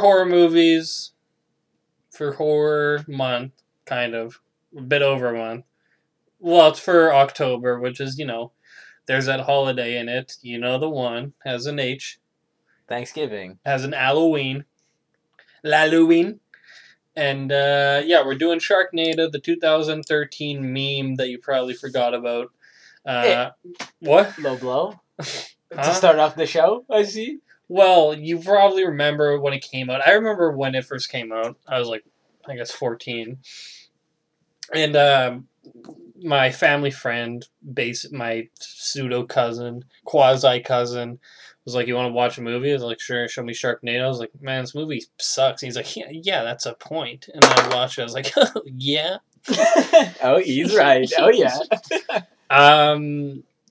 more horror movies for horror month, kind of. A bit over a month. Well, it's for October, which is, you know, there's that holiday in it. You know the one. Has an H. Thanksgiving. Has an Halloween. Halloween. And, yeah, we're doing Sharknado, the 2013 meme that you probably forgot about. What? Low blow? To start off the show, I see. Well, you probably remember when it came out. I remember when it first came out. I was like, I guess 14. And my family friend, my pseudo-cousin, quasi-cousin, was like, you want to watch a movie? I was like, sure, show me Sharknado. I was like, man, this movie sucks. And he's like, yeah, that's a point. And I watched it. I was like, oh, yeah. Oh, he's right. Oh, yeah.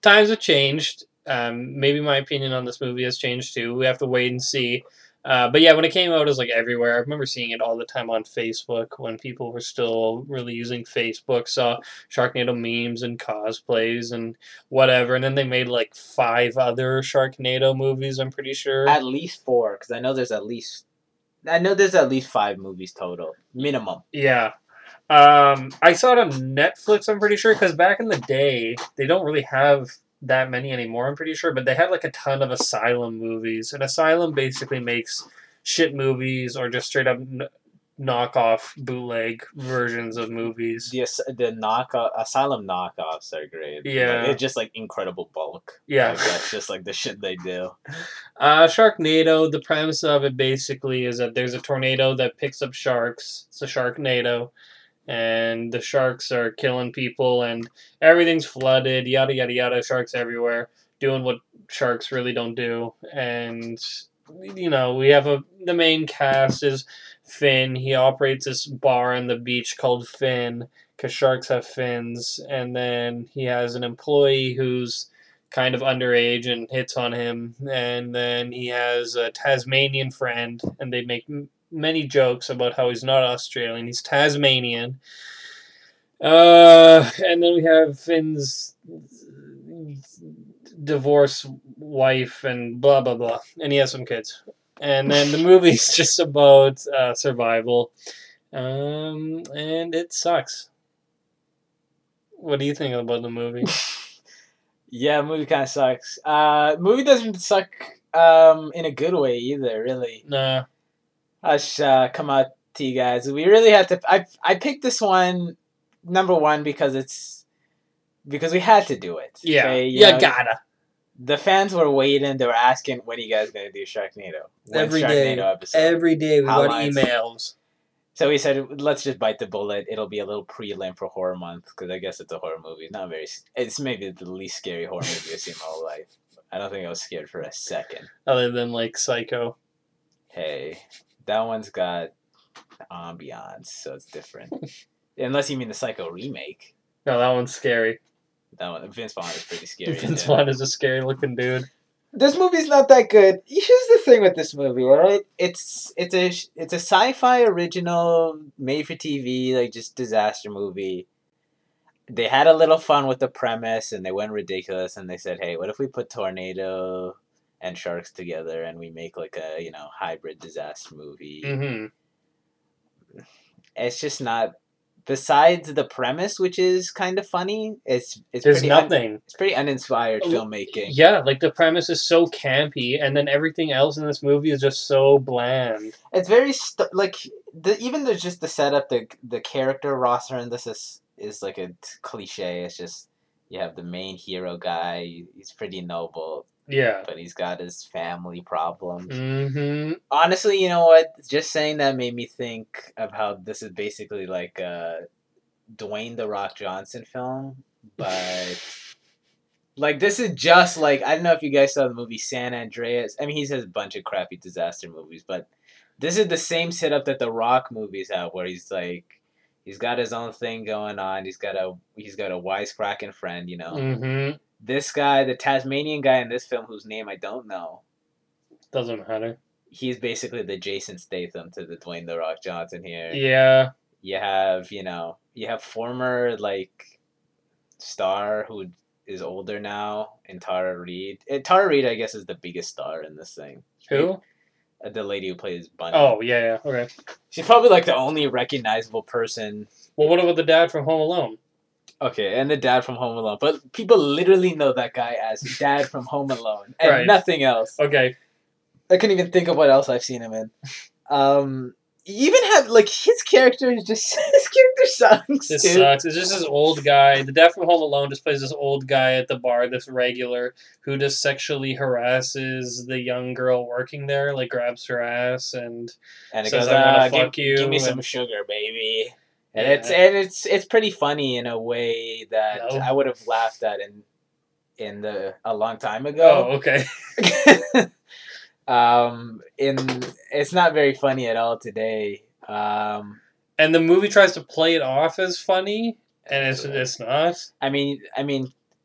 Times have changed. Maybe my opinion on this movie has changed too. We have to wait and see. But yeah, when it came out, it was like everywhere. I remember seeing it all the time on Facebook when people were still really using Facebook. Saw Sharknado memes and cosplays and whatever. And then they made like 5 other Sharknado movies, I'm pretty sure. At least 4, because I know there's at least 5 movies total. Minimum. Yeah. I saw it on Netflix, I'm pretty sure, because back in the day, they don't really have that many anymore, I'm pretty sure, but they had like a ton of Asylum movies, and Asylum basically makes shit movies or just straight up knockoff bootleg versions of movies. The knockoff Asylum knockoffs are great. Yeah, like, it's just like incredible bulk. Yeah, like, that's just like the shit they do. Sharknado. The premise of it basically is that there's a tornado that picks up sharks. It's a sharknado. And the sharks are killing people, and everything's flooded, yada, yada, yada, sharks everywhere, doing what sharks really don't do. And, you know, we have the main cast is Finn. He operates this bar on the beach called Finn, because sharks have fins. And then he has an employee who's kind of underage and hits on him. And then he has a Tasmanian friend, and they make many jokes about how he's not Australian, he's Tasmanian. And then we have Finn's divorced wife and blah, blah, blah. And he has some kids. And then the movie's just about survival. And it sucks. What do you think about the movie? Yeah, movie kind of sucks. Movie doesn't suck in a good way either, really. Nah. Come out to you guys. We really had to. I picked this one number one because we had to do it. Yeah, okay? You know, gotta. The fans were waiting. They were asking, "When are you guys gonna do Sharknado?" Every day we got emails. So we said, "Let's just bite the bullet. It'll be a little prelim for horror month because I guess it's a horror movie. Not very. It's maybe the least scary horror movie I've seen in my whole life. I don't think I was scared for a second, other than like Psycho. Hey. That one's got ambiance, so it's different. Unless you mean the Psycho remake. No, that one's scary. That one, Vince Vaughn is pretty scary. Vince Vaughn is a scary-looking dude. This movie's not that good. Here's the thing with this movie, right? It's a sci-fi original, made-for-TV, like just disaster movie. They had a little fun with the premise, and they went ridiculous, and they said, "Hey, what if we put tornado and sharks together and we make like a, you know, hybrid disaster movie?" Mm-hmm. It's just not, besides the premise, which is kind of funny, it's pretty uninspired filmmaking. Yeah, like the premise is so campy, and then everything else in this movie is just so bland. It's very there's just the setup, the character roster, and this is like a cliche. It's just you have the main hero guy, he's pretty noble. Yeah. But he's got his family problems. Mm-hmm. Honestly, you know what? Just saying that made me think of how this is basically like a Dwayne The Rock Johnson film. But, like, this is just like, I don't know if you guys saw the movie San Andreas. I mean, he has a bunch of crappy disaster movies. But this is the same setup that The Rock movies have, where he's like, he's got his own thing going on. He's got a wisecracking friend, you know. Mm-hmm. This guy, the Tasmanian guy in this film, whose name I don't know. Doesn't matter. He's basically the Jason Statham to the Dwayne The Rock Johnson here. Yeah. You have former, like, star who is older now, and Tara Reid. I guess, is the biggest star in this thing. Who? the lady who plays Bunny. Oh, yeah, yeah, okay. She's probably, like, the only recognizable person. Well, what about the dad from Home Alone? Okay, and the dad from Home Alone. But people literally know that guy as Dad from Home Alone and right. nothing else. Okay. I couldn't even think of what else I've seen him in. Even have, like, his character is just... his character sucks, This sucks. It's just this old guy. The dad from Home Alone just plays this old guy at the bar, this regular, who just sexually harasses the young girl working there, like, grabs her ass and says, goes, I want to fuck you. Give me some sugar, baby. And, yeah. it's pretty funny in a way that I would have laughed at a long time ago. Oh, okay. It's not very funny at all today. And the movie tries to play it off as funny, and it's not. I mean,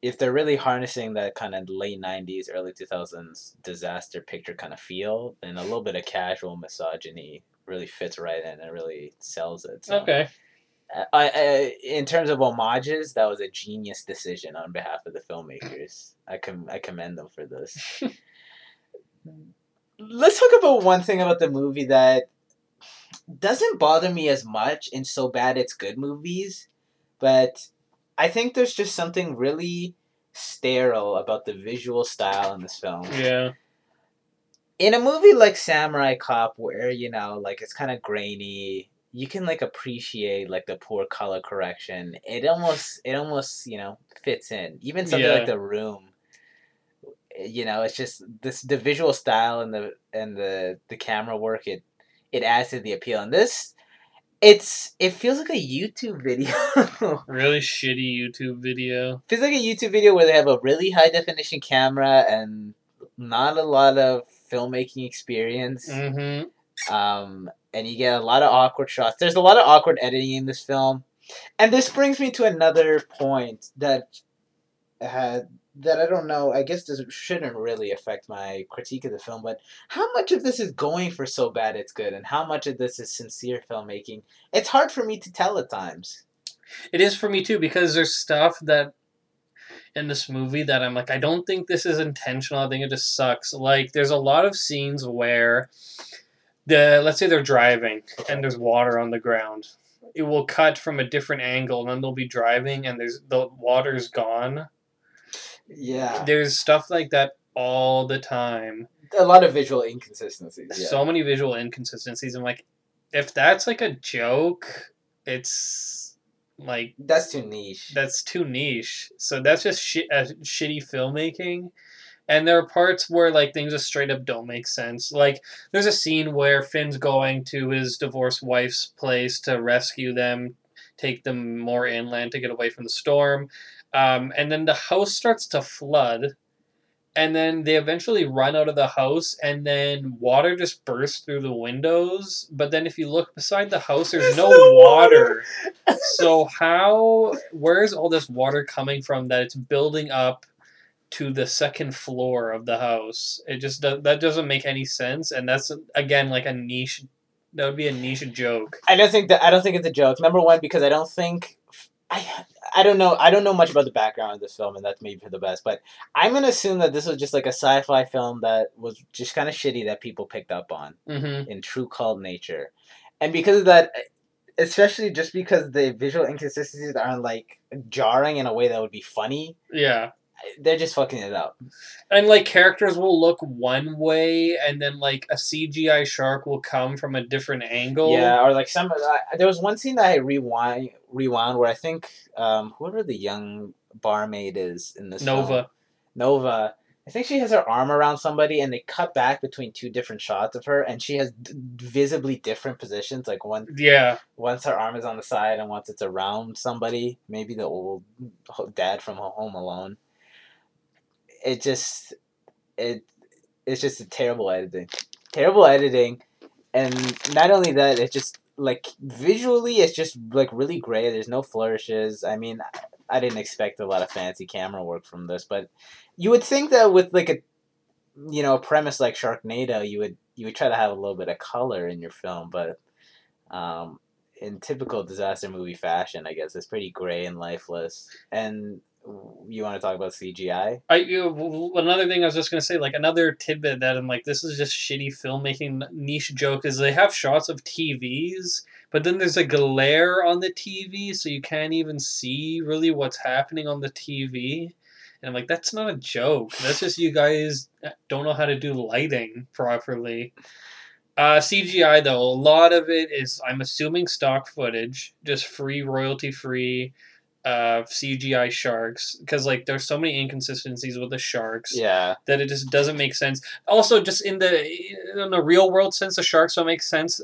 if they're really harnessing that kind of late 90s, early 2000s disaster picture kind of feel, then a little bit of casual misogyny really fits right in and really sells it. So, okay. In terms of homages, that was a genius decision on behalf of the filmmakers. I commend them for this. Let's talk about one thing about the movie that doesn't bother me as much in so bad it's good movies, but I think there's just something really sterile about the visual style in this film. Yeah. In a movie like Samurai Cop, where, you know, like, it's kind of grainy, you can, like, appreciate, like, the poor color correction. It almost, you know, fits in. Even something like The Room. You know, it's just the visual style and the camera work, it adds to the appeal. And this, it feels like a YouTube video. Really shitty YouTube video. Feels like a YouTube video where they have a really high definition camera and not a lot of filmmaking experience. Mm-hmm. And you get a lot of awkward shots. There's a lot of awkward editing in this film. And this brings me to another point that I don't know, I guess this shouldn't really affect my critique of the film, but how much of this is going for so bad it's good, and how much of this is sincere filmmaking? It's hard for me to tell at times. It is for me too, because there's stuff that in this movie that I'm like, I don't think this is intentional, I think it just sucks. Like, there's a lot of scenes where, let's say they're driving, and there's water on the ground. It will cut from a different angle, and then they'll be driving, and the water's gone. Yeah. There's stuff like that all the time. A lot of visual inconsistencies. Yeah. So many visual inconsistencies. I'm like, if that's like a joke, it's like... That's too niche. So that's just shitty filmmaking. And there are parts where, like, things just straight up don't make sense. Like, there's a scene where Finn's going to his divorced wife's place to rescue them, take them more inland to get away from the storm. And then the house starts to flood, and then they eventually run out of the house, and then water just bursts through the windows. But then if you look beside the house, there's no water. So where is all this water coming from that it's building up to the second floor of the house? It just that doesn't make any sense. And that's, again, like a niche. That would be a niche joke. I don't think it's a joke. Number one, because I don't think... I don't know much about the background of this film, and that's maybe for the best, but I'm going to assume that this was just like a sci-fi film that was just kind of shitty that people picked up on in true cult nature. And because of that, especially just because the visual inconsistencies aren't like jarring in a way that would be funny. Yeah. They're just fucking it up. And, like, characters will look one way, and then, like, a CGI shark will come from a different angle. Yeah, or, like, there was one scene that I rewound where I think whoever the young barmaid is in this film. Nova. I think she has her arm around somebody, and they cut back between two different shots of her, and she has visibly different positions. Like, once her arm is on the side, and once it's around somebody, maybe the old dad from Home Alone. It's just a terrible editing, and not only that, it's just, like, visually, it's just, like, really gray. There's no flourishes. I mean, I didn't expect a lot of fancy camera work from this, but you would think that with, like, a premise like Sharknado, you would try to have a little bit of color in your film, but in typical disaster movie fashion, I guess, it's pretty gray and lifeless, and You want to talk about CGI? Another thing I was just going to say, like, another tidbit that I'm like, this is just shitty filmmaking niche joke, is they have shots of TVs, but then there's a glare on the TV, so you can't even see really what's happening on the TV. And I'm like, that's not a joke. That's just you guys don't know how to do lighting properly. CGI, though, a lot of it is, I'm assuming, stock footage, just free, royalty-free CGI sharks, because, like, there's so many inconsistencies with the sharks that it just doesn't make sense. Also, just in the real world sense, the sharks don't make sense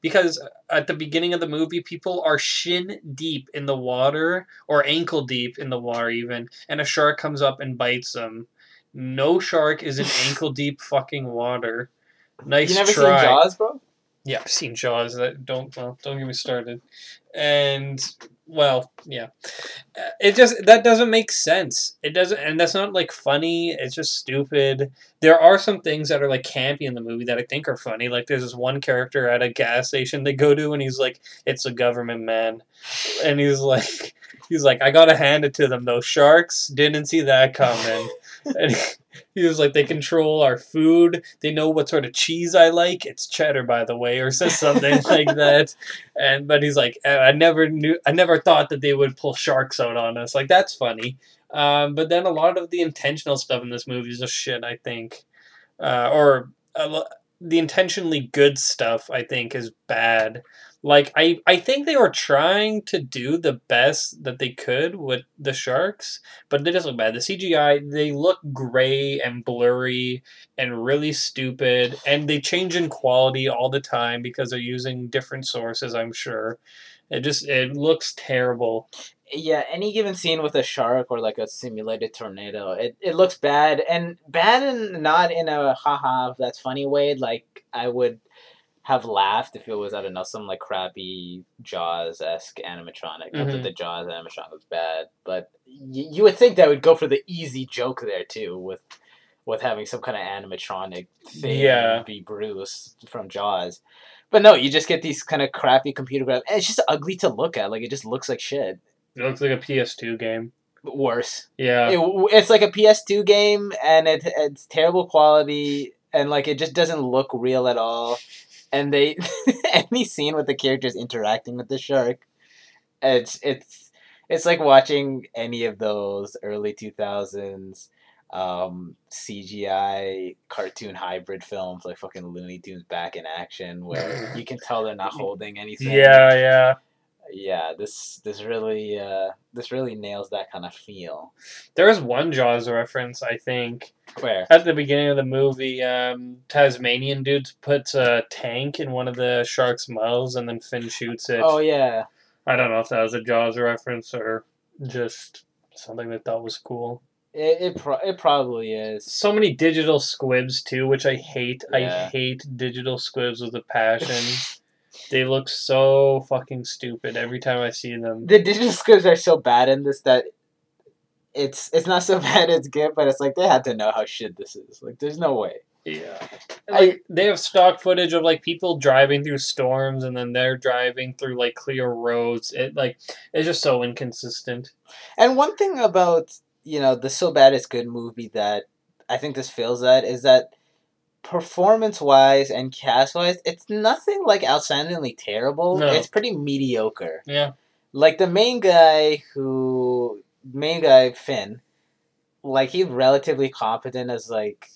because at the beginning of the movie, people are shin deep in the water or ankle deep in the water even, and a shark comes up and bites them. No shark is in ankle deep fucking water. Nice try. You never seen Jaws, bro? Yeah, I've seen Jaws. Don't get me started. And, well, yeah. It just, that doesn't make sense. It doesn't, and that's not, like, funny. It's just stupid. There are some things that are, like, campy in the movie that I think are funny. Like, there's this one character at a gas station they go to, and he's like, it's a government man. And he's like, I gotta hand it to them, though. Sharks didn't see that coming. And he was like, they control our food. They know what sort of cheese I like. It's cheddar, by the way, or says something like that. But he's like, I never thought that they would pull sharks out on us. Like, that's funny. But then a lot of the intentional stuff in this movie is just shit, I think. The intentionally good stuff, I think, is bad. Like, I think they were trying to do the best that they could with the sharks, but they just look bad. The CGI, they look gray and blurry and really stupid, and they change in quality all the time because they're using different sources, I'm sure. It looks terrible. Yeah, any given scene with a shark or, like, a simulated tornado, it looks bad, and bad and not in a haha, that's funny way. Like, I would have laughed if it was, I don't know, some, like, crappy Jaws-esque animatronic. Not that the Jaws animatronic was bad, but you would think that would go for the easy joke there, too, with having some kind of animatronic thing be Bruce from Jaws. But no, you just get these kind of crappy computer graphics. And it's just ugly to look at. Like, it just looks like shit. It looks like a PS2 game. Worse. Yeah. It's like a PS2 game, and it's terrible quality, and, like, it just doesn't look real at all. And they any scene with the characters interacting with the shark, it's like watching any of those early 2000s CGI cartoon hybrid films, like fucking Looney Tunes Back in Action, where you can tell they're not holding anything. Yeah. This really nails that kind of feel. There is one Jaws reference, I think. Where? At the beginning of the movie, Tasmanian dude puts a tank in one of the shark's mouths, and then Finn shoots it. Oh yeah. I don't know if that was a Jaws reference or just something they thought was cool. It probably is. So many digital squibs too, which I hate. Yeah. I hate digital squibs with a passion. They look so fucking stupid every time I see them. The digital squibs are so bad in this that it's not so bad it's good, but it's like they had to know how shit this is. Like, there's no way. Yeah. They have stock footage of, like, people driving through storms, and then they're driving through, like, clear roads. It's just so inconsistent. And one thing about, you know, the So Bad It's Good movie that I think this fails at is that performance-wise and cast-wise, it's nothing, like, outstandingly terrible. No. It's pretty mediocre. Yeah. Like, the main guy, Finn, like, he's relatively competent as, like,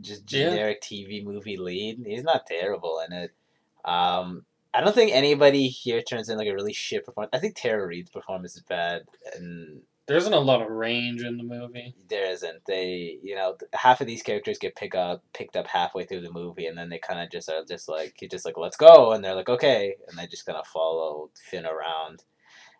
just generic TV movie lead. He's not terrible in it. I don't think anybody here turns in, like, a really shit performance. I think Tara Reid's performance is bad, and there isn't a lot of range in the movie. There isn't. They, you know, half of these characters get picked up halfway through the movie, and then they kind of just are just like, he's just like, let's go, and they're like, okay, and they just kind of follow Finn around.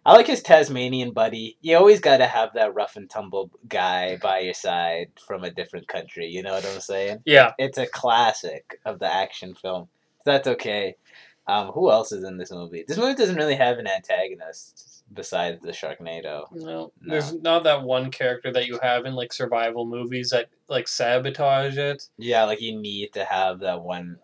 I like his Tasmanian buddy. You always got to have that rough and tumble guy by your side from a different country, you know what I'm saying? Yeah. It's a classic of the action film. That's okay. Who else is in this movie? This movie doesn't really have an antagonist besides the Sharknado. No. There's not that one character that you have in, like, survival movies that like sabotage it. Yeah, like you need to have that one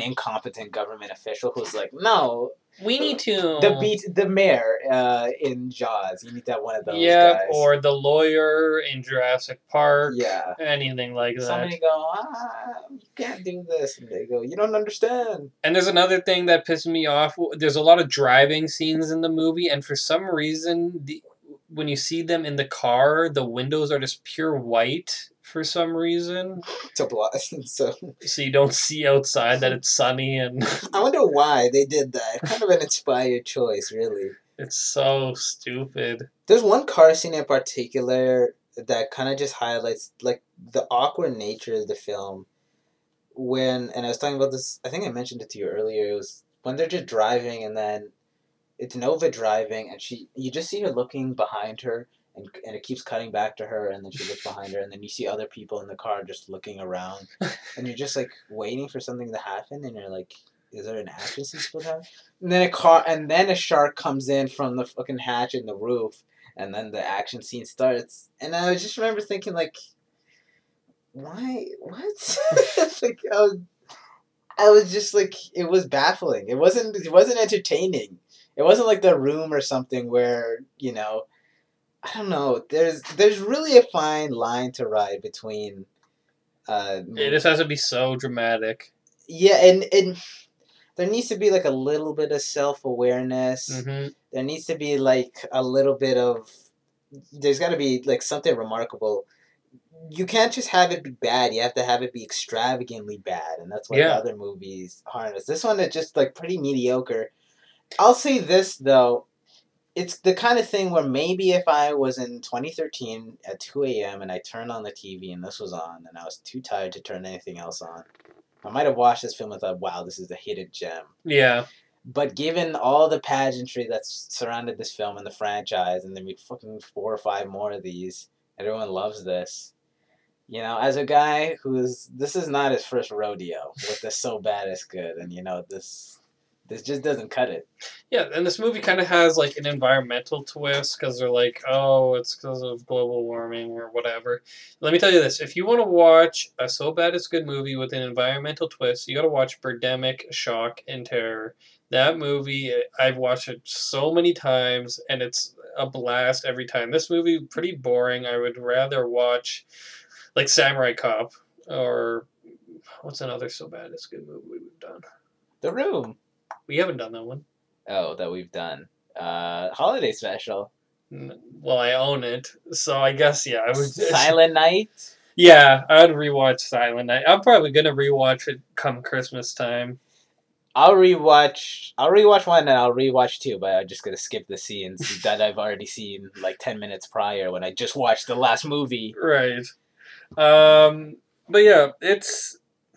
incompetent government official who's like, no, we need to the mayor in Jaws. You need to have one of those. Yeah, guys. Or the lawyer in Jurassic Park. Yeah, anything like that. Somebody go, you can't do this, and they go, you don't understand. And there's another thing that pissed me off. There's a lot of driving scenes in the movie, and for some reason, when you see them in the car, the windows are just pure white. For some reason, so you don't see outside that it's sunny, and I wonder why they did that. Kind of an inspired choice, really. It's so stupid. There's one car scene in particular that kind of just highlights like the awkward nature of the film. And I was talking about this. I think I mentioned it to you earlier. It was when they're just driving, and then it's Nova driving, and you just see her looking behind her. And it keeps cutting back to her, and then she looks behind her, and then you see other people in the car just looking around, and you're just like waiting for something to happen, and you're like, is there an action sequence happening? And then a shark comes in from the fucking hatch in the roof, and then the action scene starts, and I just remember thinking like, why? What? Like I was just like, it was baffling. It wasn't entertaining. It wasn't like The Room or something where I don't know. There's really a fine line to ride between. It just has to be so dramatic. Yeah, and there needs to be like a little bit of self-awareness. Mm-hmm. There needs to be like a little bit of. There's got to be like something remarkable. You can't just have it be bad. You have to have it be extravagantly bad, and that's what the other movies harness. This one is just like pretty mediocre. I'll say this though. It's the kind of thing where maybe if I was in 2013 at 2 a.m. and I turned on the TV and this was on and I was too tired to turn anything else on, I might have watched this film and thought, wow, this is a hidden gem. Yeah. But given all the pageantry that's surrounded this film and the franchise, and there be fucking 4 or 5 more of these, everyone loves this. As a guy this is not his first rodeo with the So Bad It's Good, and this... This just doesn't cut it. Yeah, and this movie kind of has, like, an environmental twist because they're like, oh, it's because of global warming or whatever. Let me tell you this. If you want to watch a So Bad It's Good movie with an environmental twist, you got to watch Birdemic, Shock, and Terror. That movie, I've watched it so many times, and it's a blast every time. This movie, pretty boring. I would rather watch, like, Samurai Cop or what's another So Bad It's Good movie we've done? The Room. We haven't done that one. Oh, that we've done. Holiday Special. Well, I own it, so I guess, yeah. Silent Night? Yeah, I'd rewatch Silent Night. I'm probably going to rewatch it come Christmas time. I'll rewatch one and I'll rewatch two, but I'm just going to skip the scenes that I've already seen like 10 minutes prior when I just watched the last movie. Right. But yeah,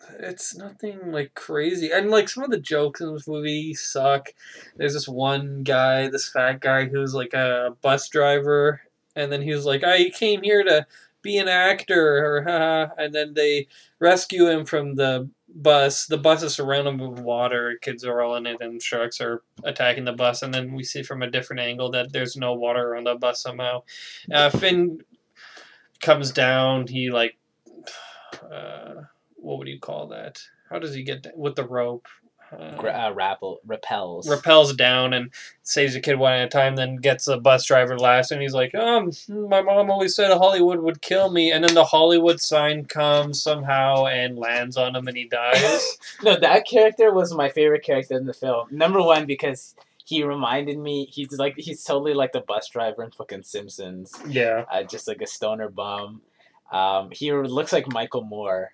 it's nothing like crazy, and like some of the jokes in this movie suck. There's this one guy, this fat guy, who's like a bus driver, and then he was like, I came here to be an actor, or haha, and then they rescue him from the bus. The bus is surrounded with water, kids are all in it, and sharks are attacking the bus, and then we see from a different angle that there's no water around the bus somehow. Finn comes down, he like what would you call that? How does he get down? With the rope? Rappels. Rappels down and saves the kid one at a time, then gets the bus driver last, and he's like, my mom always said Hollywood would kill me, and then the Hollywood sign comes somehow and lands on him, and he dies. No, that character was my favorite character in the film. Number one, because he reminded me, he's totally like the bus driver in fucking Simpsons. Yeah. Just like a stoner bum. He looks like Michael Moore.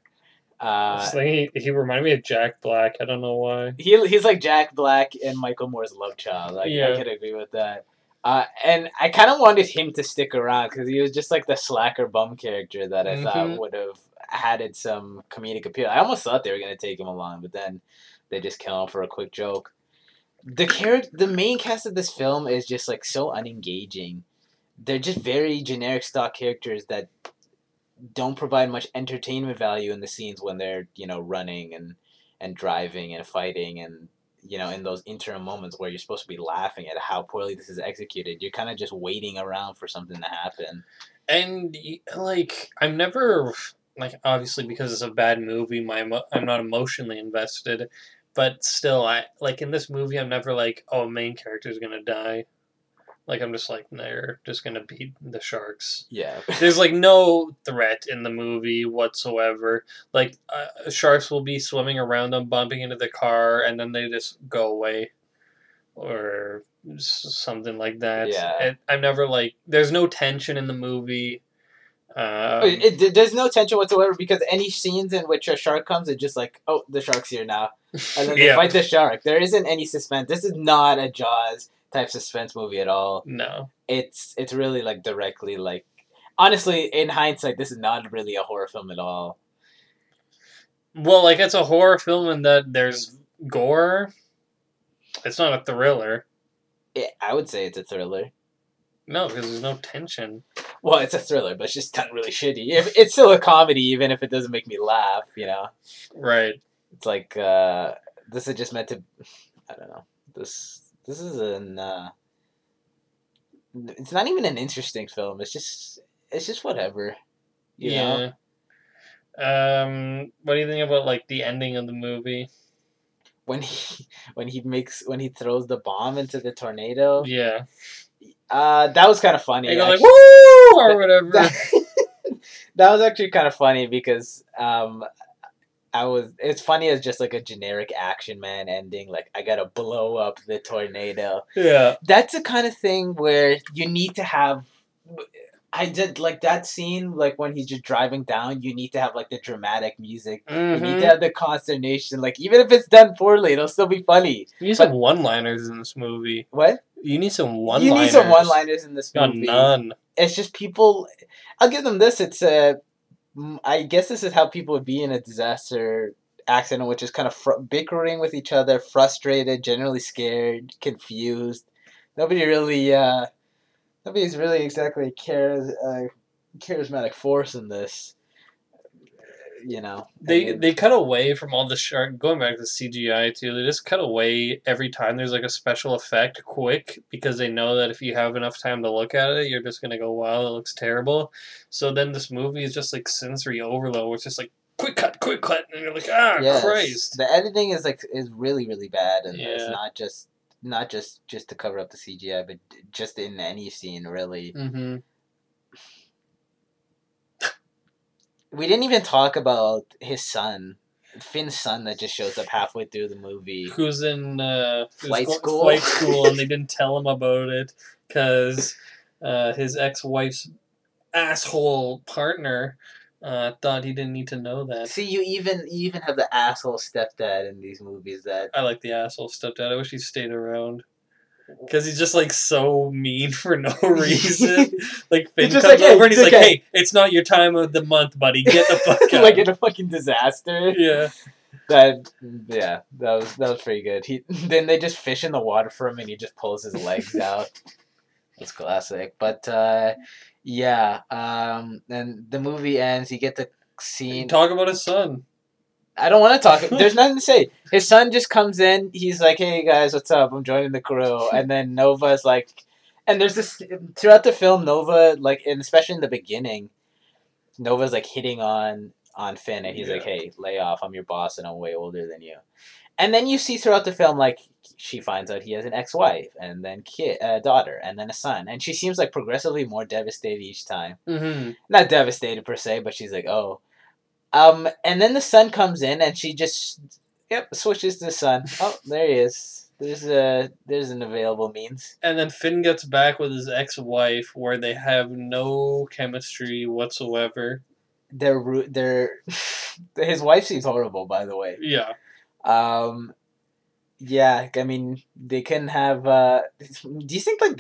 He reminded me of Jack Black. I don't know why. He's like Jack Black and Michael Moore's love child. I could agree with that. And I kind of wanted him to stick around because he was just like the slacker bum character that I thought would have added some comedic appeal. I almost thought they were going to take him along, but then they just kill him for a quick joke. The main cast of this film is just like so unengaging. They're just very generic stock characters that don't provide much entertainment value in the scenes when they're, running and driving and fighting and, in those interim moments where you're supposed to be laughing at how poorly this is executed. You're kind of just waiting around for something to happen. And, like, I'm never like, obviously because it's a bad movie, I'm not emotionally invested. But still, in this movie, I'm never like, oh, main character's gonna die. Like, I'm just like, they're just gonna beat the sharks. Yeah. There's, like, no threat in the movie whatsoever. Like, sharks will be swimming around them, bumping into the car, and then they just go away. Or something like that. Yeah. I'm never like, there's no tension in the movie. There's no tension whatsoever, because any scenes in which a shark comes, it's just like, oh, the shark's here now. And then they fight the shark. There isn't any suspense. This is not a Jaws type suspense movie at all. No. It's really, like, directly, like... Honestly, in hindsight, this is not really a horror film at all. Well, like, it's a horror film in that there's gore. It's not a thriller. I would say it's a thriller. No, because there's no tension. Well, it's a thriller, but it's just done really shitty. It's still a comedy, even if it doesn't make me laugh, you know? Right. It's like, this is just meant to... I don't know. This is an... it's not even an interesting film. It's just whatever. You know? What do you think about, like, the ending of the movie? When he throws the bomb into the tornado? Yeah. That was kind of funny. And you're like, woo! Or whatever. That was actually kind of funny because... It's funny as just like a generic Action Man ending, like, I gotta blow up the tornado. Yeah. That's the kind of thing where you need to have, that scene, like when he's just driving down, you need to have like the dramatic music. Mm-hmm. You need to have the consternation. Like, even if it's done poorly, it'll still be funny. You need some one-liners in this movie. What? You need some one-liners. You need some one-liners in this movie. Got none. It's just people, I'll give them this, I guess this is how people would be in a disaster accident, which is kind of bickering with each other, frustrated, generally scared, confused. Nobody's really exactly a charismatic force in this. You know, they cut away from all the shark. Going back to CGI too, they just cut away every time there's like a special effect quick, because they know that if you have enough time to look at it, you're just gonna go, wow, it looks terrible. So then this movie is just like sensory overload, where it's just like quick cut, and you're like, Christ. The editing is really, really bad, and it's not just to cover up the CGI, but just in any scene really. Mm-hmm. We didn't even talk about his son, Finn's son, that just shows up halfway through the movie. Who's in flight school? Flight school, and they didn't tell him about it because his ex-wife's asshole partner thought he didn't need to know that. See, you even have the asshole stepdad in these movies. I like the asshole stepdad. I wish he stayed around. Because he's just, like, so mean for no reason. Like, Finn comes over and he's like, hey, it's not your time of the month, buddy. Get the fuck out. Like in a fucking disaster. Yeah. That was pretty good. Then they just fish in the water for him and he just pulls his legs out. That's classic. But, and the movie ends. You get the scene. Talk about his son. I don't want to talk. There's nothing to say. His son just comes in. He's like, hey, guys, what's up? I'm joining the crew. And then Nova's like... And there's this... Throughout the film, Nova, like, and especially in the beginning, Nova's, like, hitting on Finn. And he's like, hey, lay off. I'm your boss, and I'm way older than you. And then you see throughout the film, like, she finds out he has an ex-wife, and then daughter, and then a son. And she seems, like, progressively more devastated each time. Mm-hmm. Not devastated, per se, but she's like, oh... and then the son comes in, and she just, switches to the son. Oh, there he is. There's an available means. And then Finn gets back with his ex-wife, where they have no chemistry whatsoever. His wife seems horrible, by the way. Yeah. Yeah, I mean, they couldn't have, do you think, like,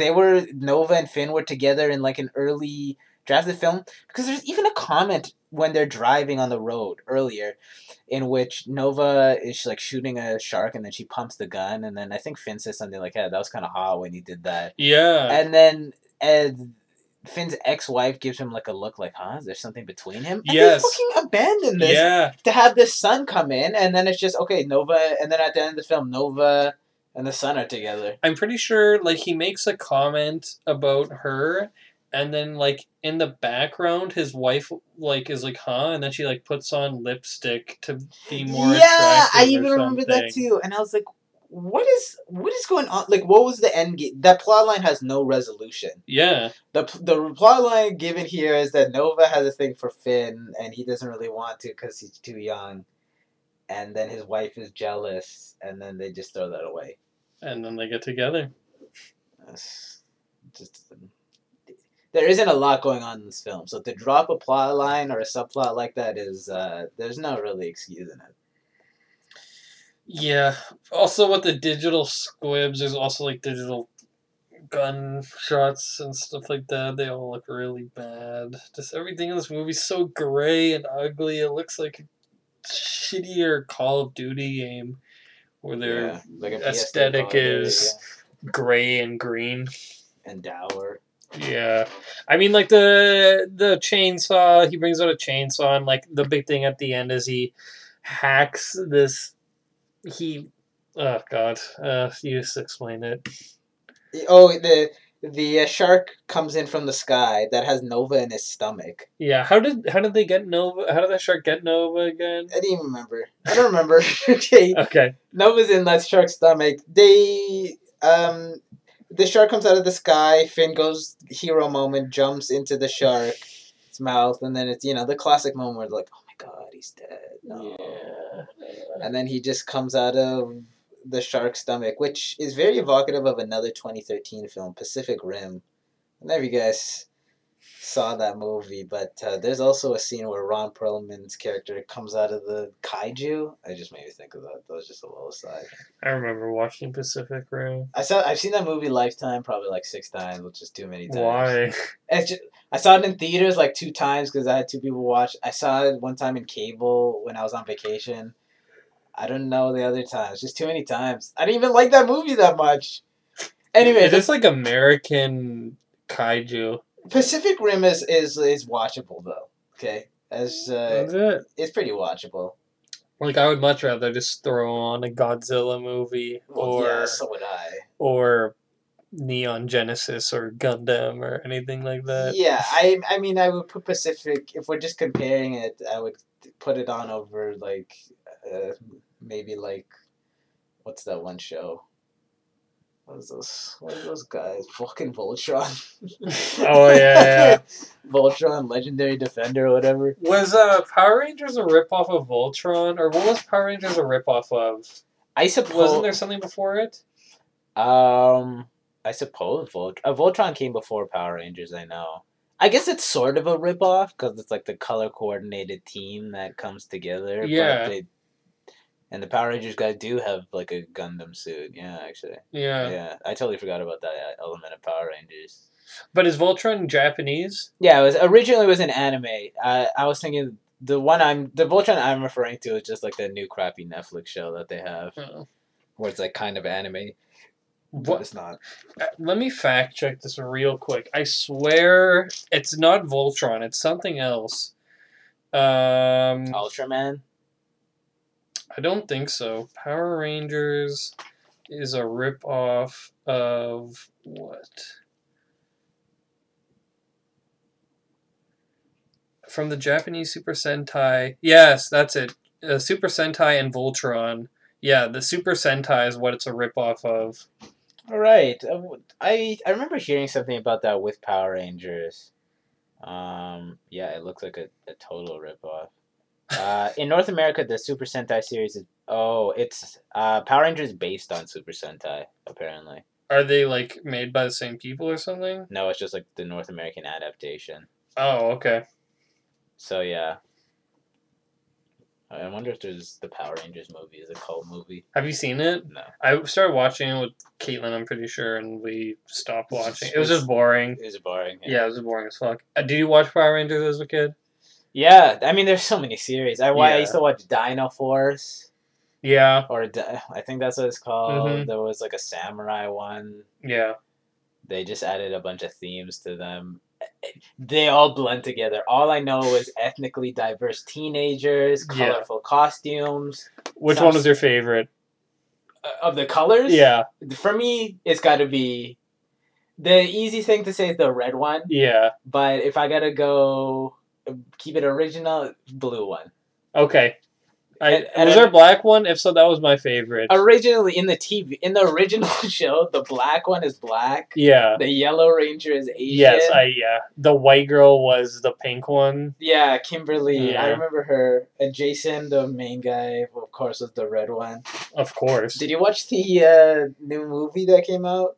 Nova and Finn were together in, like, an early draft of the film? Because there's even a comment when they're driving on the road earlier, in which Nova is like shooting a shark and then she pumps the gun, and then I think Finn says something like, hey, that was kind of hot when you did that. Yeah. And then Finn's ex-wife gives him like a look like, huh, is there something between him? And yes. They fucking abandon this to have this son come in, and then it's just, okay, Nova, and then at the end of the film, Nova and the son are together. I'm pretty sure like he makes a comment about her, And then, like, in the background, his wife, like, is like, huh? And then she, like, puts on lipstick to be more attractive. Yeah, I even remember that, too. And I was like, what is going on? Like, what was the end game? That plot line has no resolution. Yeah. The plot line given here is that Nova has a thing for Finn, and he doesn't really want to because he's too young. And then his wife is jealous, and then they just throw that away. And then they get together. Just... There isn't a lot going on in this film, so to drop a plot line or a subplot like that is, there's no really excuse in it. Yeah. Also, with the digital squibs, there's also, like, digital gun shots and stuff like that. They all look really bad. Just everything in this movie's so gray and ugly. It looks like a shittier Call of Duty game where their like aesthetic is gray and green. And dour. Yeah, I mean, like, the chainsaw, he brings out a chainsaw, and, like, the big thing at the end is he hacks this, you just explain it. Oh, the shark comes in from the sky that has Nova in his stomach. Yeah, how did they get Nova, how did that shark get Nova again? I didn't even remember. I don't remember. Okay. Nova's in that shark's stomach. They, the shark comes out of the sky. Finn goes hero moment, jumps into the shark's mouth, and then it's, you know, the classic moment where they're like, oh my god, he's dead. No. Yeah. And then he just comes out of the shark's stomach, which is very evocative of another 2013 film, Pacific Rim. I don't know if you guys saw that movie, but there's also a scene where Ron Perlman's character comes out of the kaiju. I just made me think of that. That was just a little aside. I remember watching Pacific Rim. I've seen that movie Lifetime probably like 6 times, which is too many times. Why? I saw it in theaters like 2 times because I had 2 people watch. I saw it one time in cable when I was on vacation. I don't know the other times. Just too many times. I didn't even like that movie that much. Anyway, it's like American kaiju. Pacific Rim is watchable though. Okay, that's it. It's pretty watchable. Like, I would much rather just throw on a Godzilla movie, or so would I, or Neon Genesis or Gundam or anything like that. Yeah, I mean, I would put Pacific, if we're just comparing it, I would put it on over like maybe like, what's that one show? What are those guys? Fucking Voltron. Oh, yeah. Voltron, Legendary Defender, or whatever. Was Power Rangers a ripoff of Voltron? Or what was Power Rangers a ripoff of? I suppose... Wasn't there something before it? I suppose Voltron came before Power Rangers, I know. I guess it's sort of a ripoff, because it's like the color-coordinated team that comes together. Yeah. But and the Power Rangers guys do have, like, a Gundam suit. Yeah, actually. Yeah. Yeah. I totally forgot about that element of Power Rangers. But is Voltron Japanese? Yeah, it was originally an anime. I was thinking the Voltron I'm referring to is just, like, that new crappy Netflix show that they have. Oh. Where it's, like, kind of anime. But it's not. Let me fact check this real quick. I swear it's not Voltron. It's something else. Ultraman? I don't think so. Power Rangers is a ripoff of what? From the Japanese Super Sentai. Yes, that's it. Super Sentai and Voltron. Yeah, the Super Sentai is what it's a ripoff of. All right. I remember hearing something about that with Power Rangers. Yeah, it looks like a total ripoff. In North America, the Super Sentai series is... Oh, it's... Power Rangers based on Super Sentai, apparently. Are they, like, made by the same people or something? No, it's just, like, the North American adaptation. Oh, okay. So, yeah. I wonder if there's the Power Rangers movie. Is a cult movie. Have you seen it? No. I started watching it with Caitlin, I'm pretty sure, and we stopped watching. It was just boring. It was boring. Yeah, it was boring as fuck. Did you watch Power Rangers as a kid? Yeah, I mean, there's so many series. I used to watch Dino Force. Yeah. Or I think that's what it's called. Mm-hmm. There was like a samurai one. Yeah. They just added a bunch of themes to them. They all blend together. All I know is ethnically diverse teenagers, colorful costumes. Which one was your favorite? Of the colors? Yeah. For me, it's got to be The easy thing to say is the red one. Yeah. But if I gotta go keep it original, blue one. Okay. Was there a black one? If so, that was my favorite. Originally, in the original show, the black one is black. Yeah. The Yellow Ranger is Asian. Yes, yeah. The white girl was the pink one. Yeah, Kimberly. Yeah. I remember her. And Jason, the main guy, of course, was the red one. Of course. Did you watch the new movie that came out?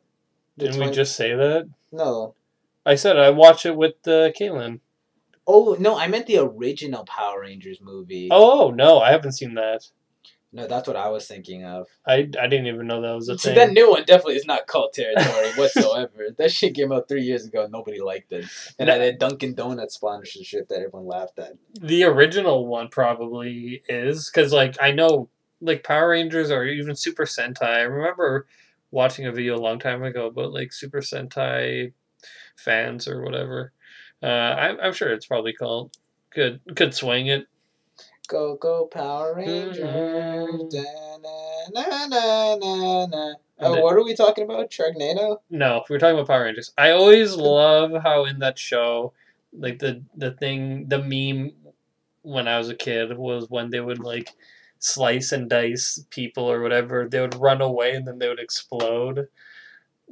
Didn't we just say that? No. I said I watched it with Caitlin. Oh, no, I meant the original Power Rangers movie. Oh, no, I haven't seen that. No, that's what I was thinking of. I didn't even know that was a thing. That new one definitely is not cult territory whatsoever. That shit came out 3 years ago and nobody liked it. And I had Dunkin' Donuts sponsorship shit that everyone laughed at. The original one probably is, because, like, I know, like, Power Rangers or even Super Sentai, I remember watching a video a long time ago about, like, Super Sentai fans or whatever. I'm sure it's probably called. Could swing it. Go go Power Rangers. Mm-hmm. Da, na, na, na, na. Oh, what are we talking about? Sharknado? No, we're talking about Power Rangers. I always love how in that show, like the meme when I was a kid was when they would like slice and dice people or whatever. They would run away and then they would explode.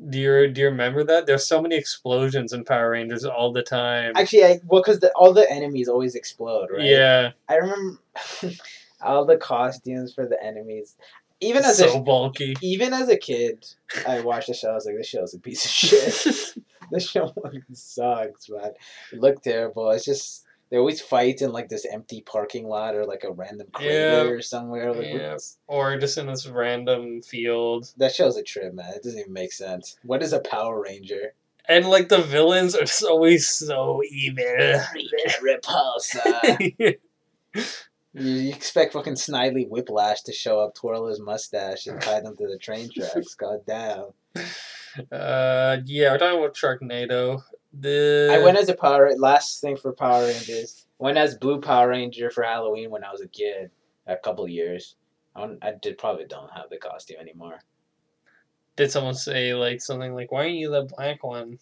Do you remember that? There's so many explosions in Power Rangers all the time. Actually, because all the enemies always explode, right? Yeah. I remember all the costumes for the enemies. Even as so bulky. Even as a kid, I watched the show. I was like, this show's a piece of shit. This show fucking sucks, man. It looked terrible. It's just they always fight in like this empty parking lot or like a random crater or somewhere. Like, or just in this random field. That show's a trip, man. It doesn't even make sense. What is a Power Ranger? And like the villains are always so evil. Repulsa. You expect fucking Snidely Whiplash to show up, twirl his mustache, and tie them to the train tracks. God damn. We're talking about Sharknado. I went as a last thing for Power Rangers. Went as Blue Power Ranger for Halloween when I was a kid. A couple years. I probably don't have the costume anymore. Did someone say like something like, "Why aren't you the black one?"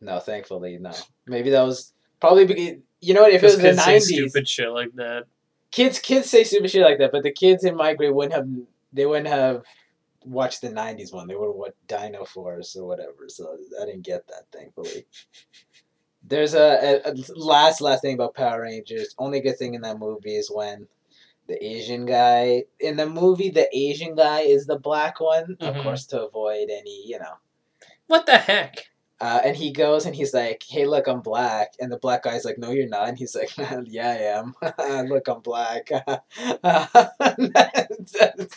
No, thankfully no. Maybe that was probably because, you know what? If it was the 90s, stupid shit like that. Kids say stupid shit like that, but the kids in my grade wouldn't have watch the 90s one. They would have watched Dino Force or whatever, so I didn't get that, thankfully. There's a last thing about Power Rangers. Only good thing in that movie is when the Asian guy... In the movie, the Asian guy is the black one, of course, to avoid any, you know... What the heck? And he goes and he's like, hey, look, I'm black. And the black guy's like, no, you're not. And he's like, yeah, I am. Look, I'm black. That's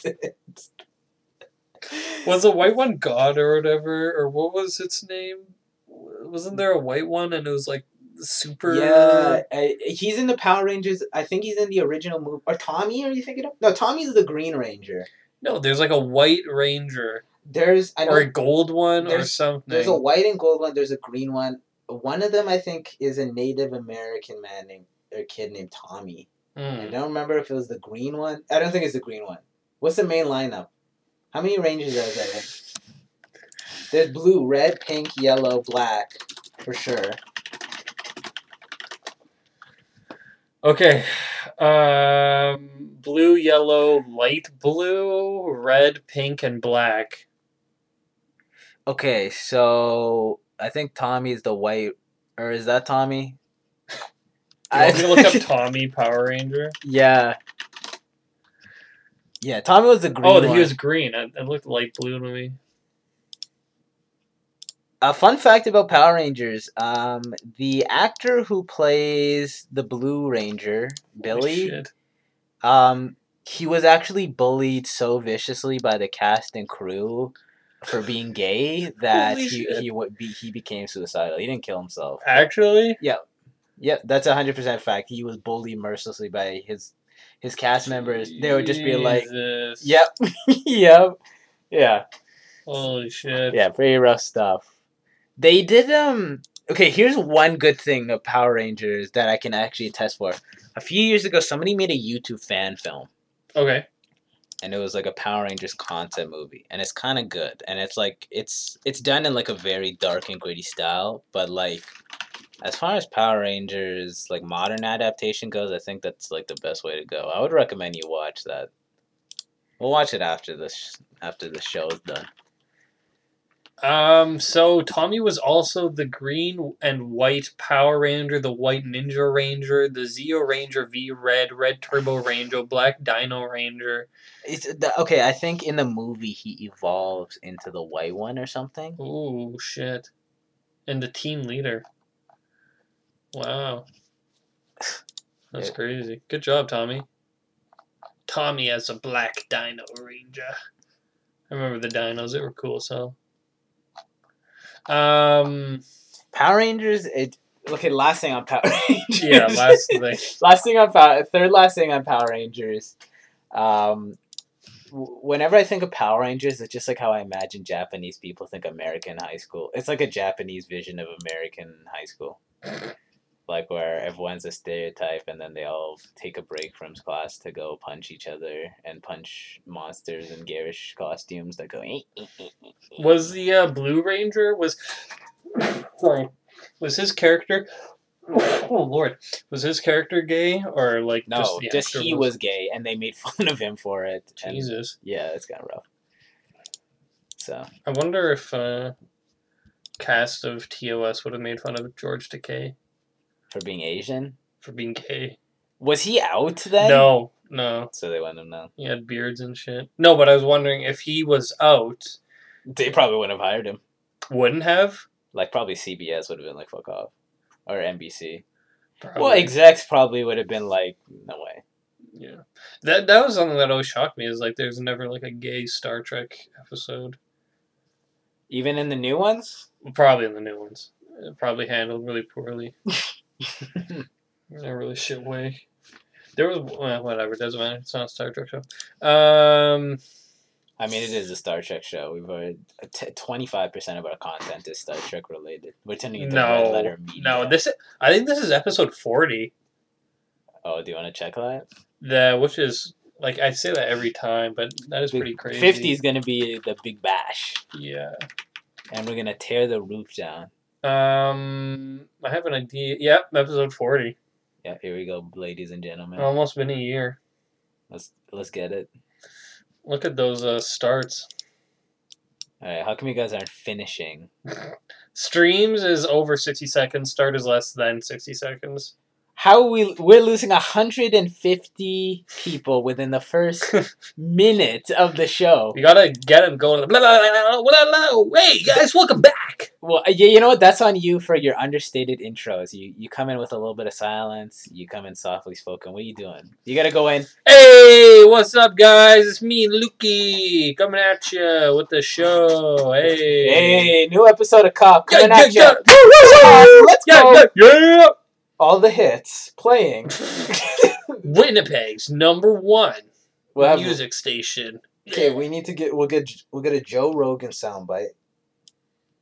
it. Was the white one God or whatever? Or what was its name? Wasn't there a white one and it was like super... Yeah, he's in the Power Rangers. I think he's in the original movie. Or Tommy, are you thinking of? No, Tommy's the Green Ranger. No, there's like a white ranger. Or a gold one or something. There's a white and gold one. There's a green one. One of them, I think, is a Native American man named Tommy. Mm. I don't remember if it was the green one. I don't think it's the green one. What's the main lineup? How many Rangers are there? There's blue, red, pink, yellow, black, for sure. Okay. Blue, yellow, light blue, red, pink, and black. Okay, so I think Tommy's the white... Or is that Tommy? You want me to look up Tommy Power Ranger? Yeah. Yeah, Tommy was the green one. Oh, he was green. It looked light blue to me. A fun fact about Power Rangers. The actor who plays the Blue Ranger, Billy, he was actually bullied so viciously by the cast and crew for being gay that he became suicidal. He didn't kill himself. Actually? Yeah. Yeah, that's 100% fact. He was bullied mercilessly by his cast members. They would just be like, yep, yep, yeah. Holy shit. Yeah, pretty rough stuff. They did, okay, here's one good thing of Power Rangers that I can actually attest for. A few years ago, somebody made a YouTube fan film. Okay. and it was like a Power Rangers concept movie, and it's kind of good, and it's like it's done in like a very dark and gritty style, but like as far as Power Rangers like modern adaptation goes, I think that's like the best way to go. I would recommend you watch that. We'll watch it after the show is done. So Tommy was also the green and white Power Ranger, the white Ninja Ranger, the Zeo Ranger V Red, Red Turbo Ranger, Black Dino Ranger. Okay, I think in the movie he evolves into the white one or something. Ooh, shit. And the team leader. Wow. That's crazy. Good job, Tommy. Tommy as a Black Dino Ranger. I remember the dinos. They were cool, so... Power Rangers. Okay, last thing on Power Rangers. Yeah, last thing. Last thing on Power Rangers. Whenever I think of Power Rangers, it's just like how I imagine Japanese people think American high school. It's like a Japanese vision of American high school, like where everyone's a stereotype, and then they all take a break from class to go punch each other and punch monsters in garish costumes that go. Was the Blue Ranger was his character? Oh Lord, was his character gay or like no? Just he was gay, and they made fun of him for it. Jesus, and, yeah, it's kind of rough. So I wonder if cast of TOS would have made fun of George Takei for being Asian, for being gay. Was he out then? No, no. So they wouldn't have known. He had beards and shit. No, but I was wondering if he was out, they probably wouldn't have hired him. Wouldn't have? Like probably CBS would have been like, fuck off. Or NBC. Probably. Well, execs probably would have been like, no way. Yeah, that was something that always shocked me. Is like, there's never like a gay Star Trek episode. Even in the new ones? Probably in the new ones. Probably handled really poorly. In a really shit way. There was whatever. Doesn't matter. It's not a Star Trek show. I mean, it is a Star Trek show. We've already 25% of our content is Star Trek related. We're turning into red letter media. No, this is, I think this is episode 40. Oh, do you want to check that? Which is like I say that every time, but that is pretty crazy. 50 is gonna be the big bash. Yeah, and we're gonna tear the roof down. I have an idea. Yep, episode 40. Yeah, here we go, ladies and gentlemen. Almost been a year. Let's get it. Look at those starts. All right, how come you guys aren't finishing? Streams is over 60 seconds. Start is less than 60 seconds. How are we're losing 150 people within the first minute of the show. You gotta get them going. Blah, blah, blah, blah, blah, blah. Hey guys, welcome back. Well, you know what? That's on you for your understated intros. You come in with a little bit of silence. You come in softly spoken. What are you doing? You gotta go in. Hey, what's up, guys? It's me, Lukey, coming at you with the show. Hey, hey, new episode of Cop coming at you. Let's go. Yeah. All the hits playing. Winnipeg's #1 music station. Okay, we need to we'll get a Joe Rogan soundbite.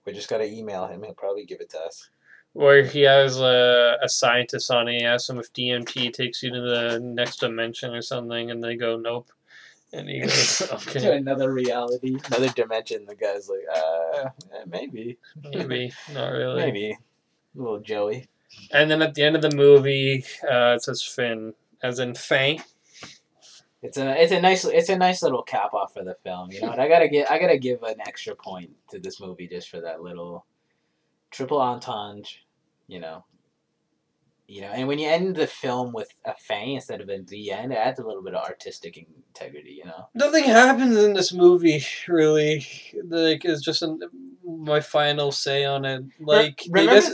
We just gotta email him. He'll probably give it to us. Or he has a scientist on. He asks him if DMT takes you to the next dimension or something, and they go nope. And he goes okay. To another reality, another dimension. The guy's like, maybe, not really, maybe. A little Joey. And then at the end of the movie, it says Finn, as in Fang. It's a nice little cap off for the film. You know what? I gotta give an extra point to this movie just for that little triple entendre. You know. And when you end the film with a Fang instead of a the end, it adds a little bit of artistic integrity. You know. Nothing happens in this movie really. Like it's just my final say on it. Like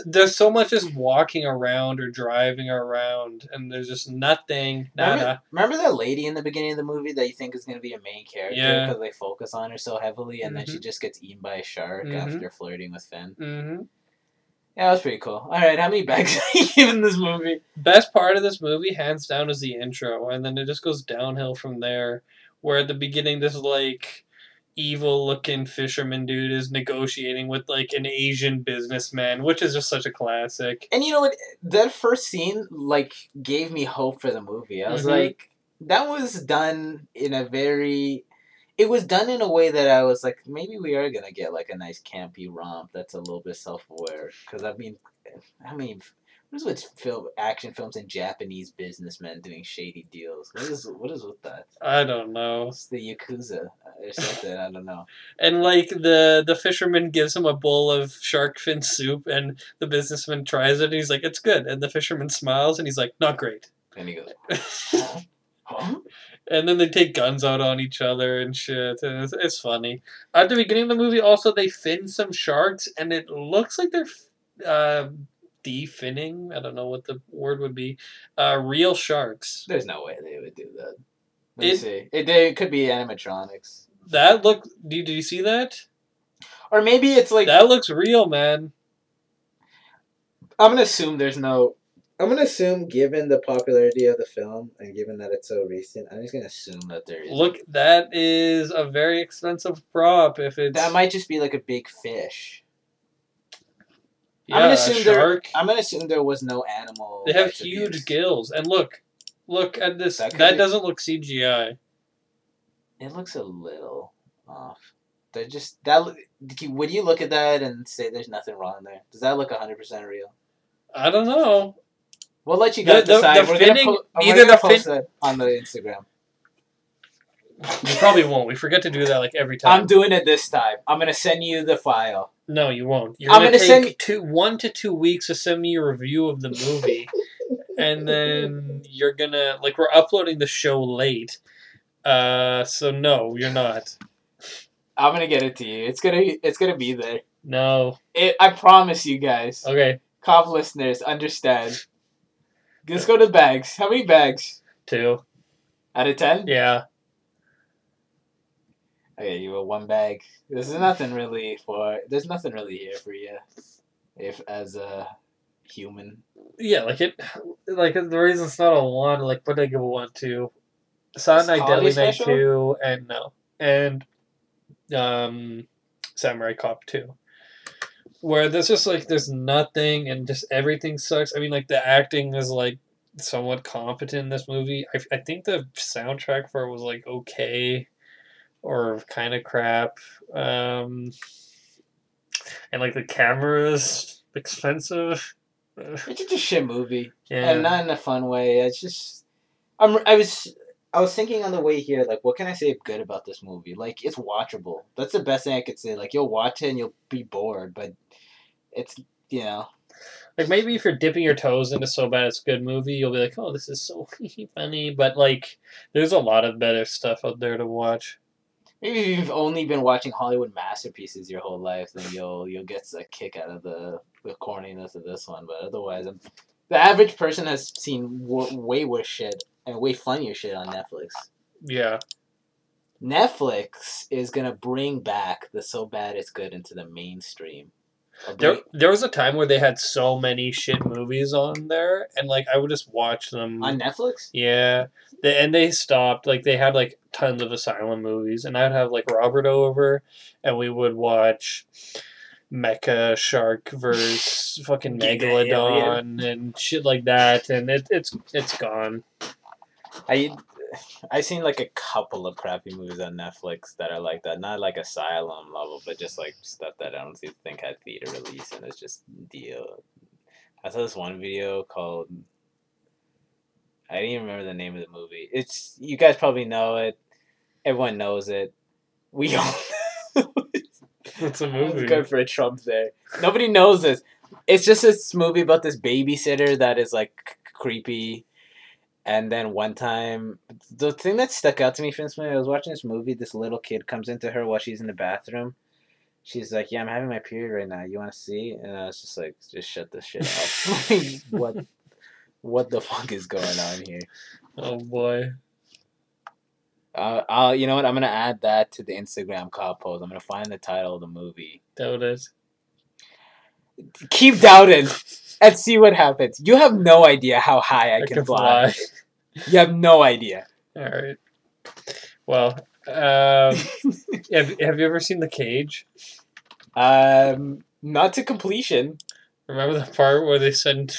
there's so much just walking around or driving around, and there's just nothing. Nada. Remember that lady in the beginning of the movie that you think is going to be a main character because they focus on her so heavily, and then she just gets eaten by a shark after flirting with Finn. Mm-hmm. Yeah, that was pretty cool. All right, how many bags are you giving this movie? Best part of this movie, hands down, is the intro, and then it just goes downhill from there. Where at the beginning, this like evil-looking fisherman dude is negotiating with, like, an Asian businessman, which is just such a classic. And you know what? That first scene, like, gave me hope for the movie. I was like, that was done in a very... It was done in a way that I was like, maybe we are going to get like a nice campy romp that's a little bit self-aware. Because, I mean, what is with film, action films and Japanese businessmen doing shady deals? What is with that? I don't know. It's the Yakuza or something, I don't know. And like the fisherman gives him a bowl of shark fin soup and the businessman tries it and he's like, it's good. And the fisherman smiles and he's like, not great. And he goes, huh? Huh? And then they take guns out on each other and shit. And it's funny. At the beginning of the movie, also, they fin some sharks. And it looks like they're de-finning. I don't know what the word would be. Real sharks. There's no way they would do that. Let me see. It could be animatronics. That look... Do you see that? Or maybe it's like... That looks real, man. I'm going to assume there's no... I'm going to assume, given the popularity of the film, and given that it's so recent, I'm just going to assume that there is... Look, that is a very expensive prop if it's... That might just be like a big fish. Yeah, I'm gonna assume shark. I'm going to assume there was no animal... They have huge gills. And look at this. That doesn't look CGI. It looks a little off. They're just... Would you look at that and say there's nothing wrong there? Does that look 100% real? I don't know. We'll let you guys decide. We're going to post that on the Instagram. We probably won't. We forget to do that like every time. I'm doing it this time. I'm going to send you the file. No, you won't. You're going to take 1 to 2 weeks to send me a review of the movie. And then you're going to... Like, we're uploading the show late. So no, you're not. I'm going to get it to you. It's gonna be there. No. I promise you guys. Okay. Cop listeners, understand. Let's go to bags. How many bags? 2. Out of 10? Yeah. Okay, you have 1 bag. There's nothing really here for you, if as a human. Yeah, like the reason it's not a 1. Like, what did I give a 1 to? Silent Night, Deadly Night 2, and Samurai Cop 2. Where there's just, like, there's nothing and just everything sucks. I mean, like, the acting is, like, somewhat competent in this movie. I think the soundtrack for it was, like, okay or kind of crap. And, like, the camera's expensive. It's just a shit movie. Yeah. And not in a fun way. It's just... I was thinking on the way here, like, what can I say good about this movie? Like, it's watchable. That's the best thing I could say. Like, you'll watch it and you'll be bored, but it's, you know. Like, maybe if you're dipping your toes into So Bad It's Good movie, you'll be like, oh, this is so funny. But, like, there's a lot of better stuff out there to watch. Maybe if you've only been watching Hollywood masterpieces your whole life, then you'll get a kick out of the corniness of this one. But otherwise, the average person has seen way worse shit. And way funnier shit on Netflix. Yeah. Netflix is going to bring back the So Bad It's Good into the mainstream. There was a time where they had so many shit movies on there, and, like, I would just watch them. On Netflix? Yeah. They stopped. Like, they had, like, tons of asylum movies, and I'd have, like, Robert over, and we would watch... Mecha Shark versus fucking Megalodon and shit like that, and it's gone. I seen like a couple of crappy movies on Netflix that are like that, not like asylum level, but just like stuff that I don't think had theater release, and it's just deal. I saw this one video called, I didn't even remember the name of the movie. It's, you guys probably know it. Everyone knows it. We all know it. It's a movie. Good for a Trump there. Nobody knows this. It's just this movie about this babysitter that is like creepy. And then one time, the thing that stuck out to me from this movie, I was watching this movie. This little kid comes into her while she's in the bathroom. She's like, "Yeah, I'm having my period right now. You want to see?" And I was just like, "Just shut this shit off." Like, what the fuck is going on here? Oh boy. You know what? I'm gonna add that to the Instagram cop post. I'm gonna find the title of the movie. Doubt it. Keep doubting, and see what happens. You have no idea how high I can fly. You have no idea. All right. Well, have you ever seen The Cage? Not to completion. Remember the part where they send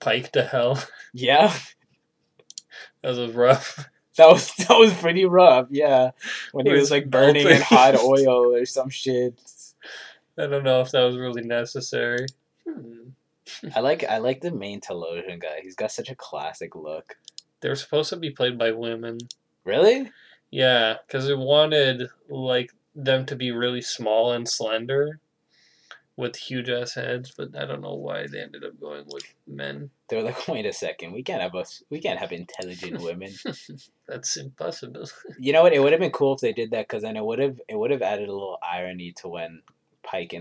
Pike to hell? Yeah. That was rough. That was pretty rough, yeah. When he was like burning in hot oil or some shit. I don't know if that was really necessary. I like the main Telosian guy. He's got such a classic look. They were supposed to be played by women. Really? Yeah, because it wanted like them to be really small and slender, with huge ass heads. But I don't know why they ended up going with men. They were like, wait a second, we can't have intelligent women. That's impossible. You know what? It would have been cool if they did that, because then it would have added a little irony to when Pike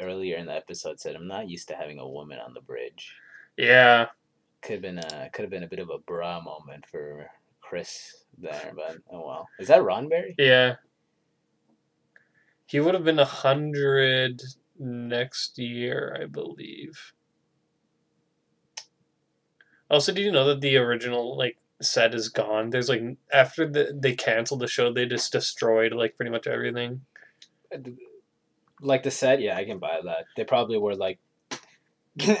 earlier in the episode said, "I'm not used to having a woman on the bridge." Yeah, could have been a bit of a bra moment for Chris there, but oh well. Is that Roddenberry? Yeah, he would have been 100 next year, I believe. Also, do you know that the original set is gone? There's after they canceled the show, they just destroyed pretty much everything. Like the set, yeah, I can buy that. They probably were like,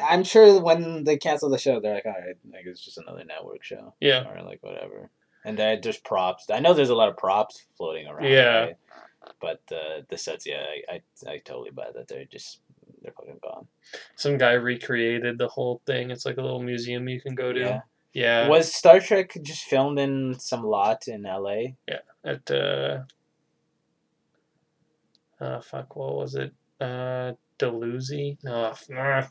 I'm sure when they canceled the show, they're like, all right, it's just another network show. Yeah. Or whatever. And they're just props. I know there's a lot of props floating around. Yeah. Right? But the sets, yeah, I totally buy that. They're fucking gone. Some guy recreated the whole thing. It's like a little museum you can go to. Yeah. Yeah. Was Star Trek just filmed in some lot in LA? Yeah. At, what was it? Deleuze? No,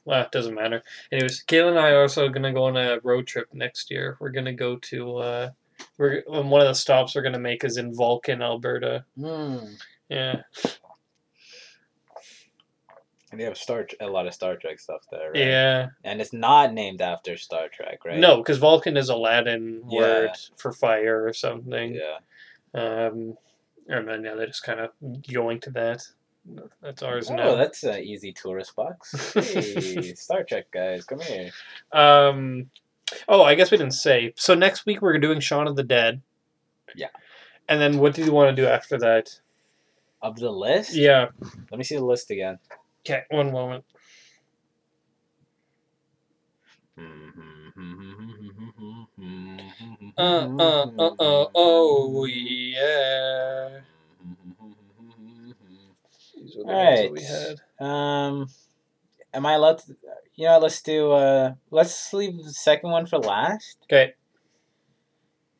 it doesn't matter. Anyways, Kayla and I are also going to go on a road trip next year. We're going to go to, one of the stops we're going to make is in Vulcan, Alberta. Mm. Yeah. And they have a lot of Star Trek stuff there, right? Yeah. And it's not named after Star Trek, right? No, because Vulcan is a Latin word for fire or something. Yeah. And then, yeah, they're just kind of going to that. That's ours now. Oh, that's an easy tourist box. Hey, Star Trek guys, come here. I guess we didn't say. So next week we're doing Shaun of the Dead. Yeah. And then what do you want to do after that? Of the list? Yeah. Let me see the list again. Okay, one moment. Oh, yeah. All right. We had. Am I allowed to? You know, let's do. Let's leave the second one for last. Okay.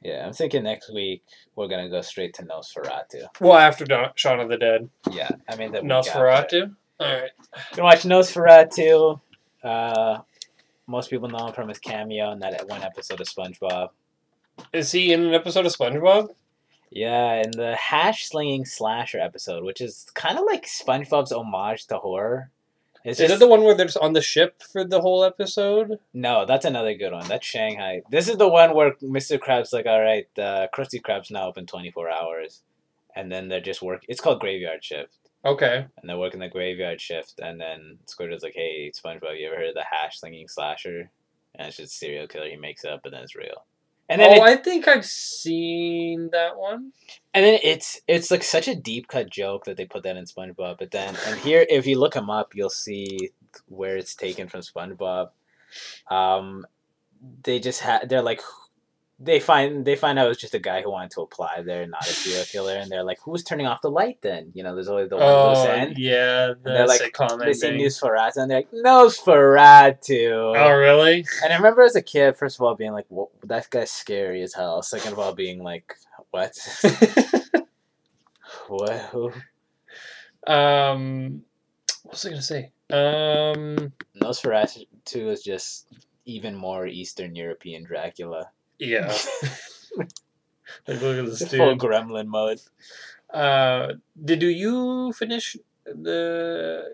Yeah, I'm thinking next week we're gonna go straight to Nosferatu. Well, after Shaun of the Dead. Yeah, I mean the Nosferatu. All right. You can watch Nosferatu. Most people know him from his cameo in that one episode of SpongeBob. Is he in an episode of SpongeBob? Yeah, in the Hash-Slinging Slasher episode, which is kind of like SpongeBob's homage to horror. Is it the one where they're on the ship for the whole episode? No, that's another good one. That's Shanghai. This is the one where Mr. Krabs like, all right, Krusty Krab's now open 24 hours. And then they're just working. It's called Graveyard Shift. Okay. And they're working the Graveyard Shift. And then Squidward's like, hey, SpongeBob, you ever heard of the Hash-Slinging Slasher? And it's just a serial killer he makes up, and then it's real. And then I think I've seen that one. And then it's like such a deep cut joke that they put that in SpongeBob. But then here, if you look him up, you'll see where it's taken from SpongeBob. They find out it was just a guy who wanted to apply there, not a serial killer, and they're like, who's turning off the light then? You know, there's always the one loose end. Yeah, that's a comment. They say Nosferatu, and they're like, Nosferatu. Oh, really? And I remember as a kid, first of all, being like, whoa, that guy's scary as hell. Second of all, being like, what? Whoa. What was I going to say? Nosferatu 2 is just even more Eastern European Dracula. Yeah. Look at this dude. Full gremlin mode. Do you finish the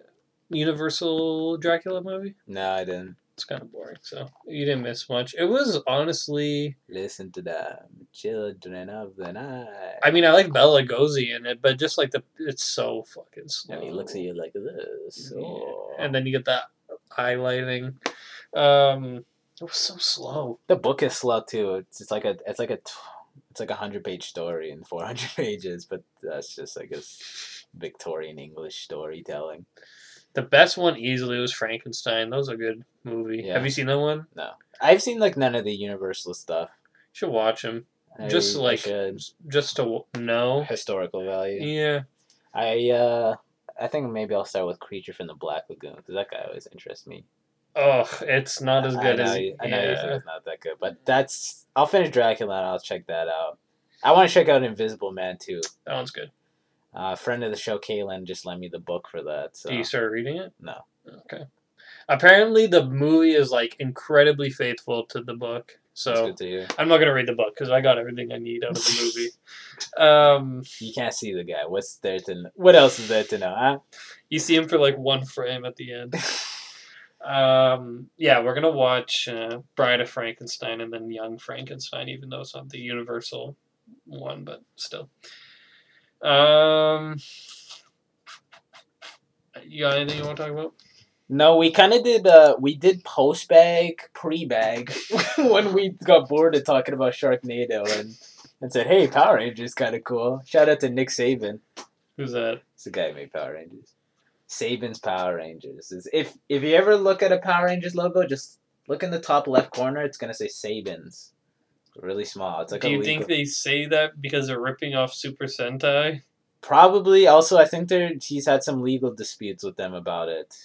Universal Dracula movie? No, I didn't. It's kind of boring, so you didn't miss much. It was honestly... Listen to the children of the night. I mean, I like Bela Lugosi in it, but just it's so fucking slow. And he looks at you like this. Yeah. Oh. And then you get that highlighting. It was so slow. The book is slow too. It's like a 100-page story in 400 pages, but that's just it's Victorian English storytelling. The best one easily was Frankenstein. That was a good movie. Yeah. Have you seen that one? No, I've seen none of the Universal stuff. You should watch them. Just I, like, I just to know historical value. Yeah, I think maybe I'll start with Creature from the Black Lagoon because that guy always interests me. Oh, it's not as good as I know you think it's not that good, but that's I'll finish Dracula and I'll check that out. I want to check out Invisible Man too. That one's good. A friend of the show, Kaylin, just lent me the book for that. So. Did you start reading it? No. Okay. Apparently, the movie is like incredibly faithful to the book. So I'm not gonna read the book because I got everything I need out of the movie. You can't see the guy. What's there to know? What else is there to know? Huh? You see him for like one frame at the end. Yeah, we're gonna watch Bride of Frankenstein and then Young Frankenstein, even though it's not the Universal one, but still. You got anything you want to talk about? No, we kind of did. We did post bag, pre bag, when we got bored of talking about Sharknado and said, "Hey, Power Rangers, kind of cool." Shout out to Nick Saban. Who's that? It's the guy who made Power Rangers. Saban's Power Rangers. If you ever look at a Power Rangers logo, just look in the top left corner. It's gonna say Saban's. Really small. It's like. Do you think they say that because they're ripping off Super Sentai? Probably. Also, I think he's had some legal disputes with them about it.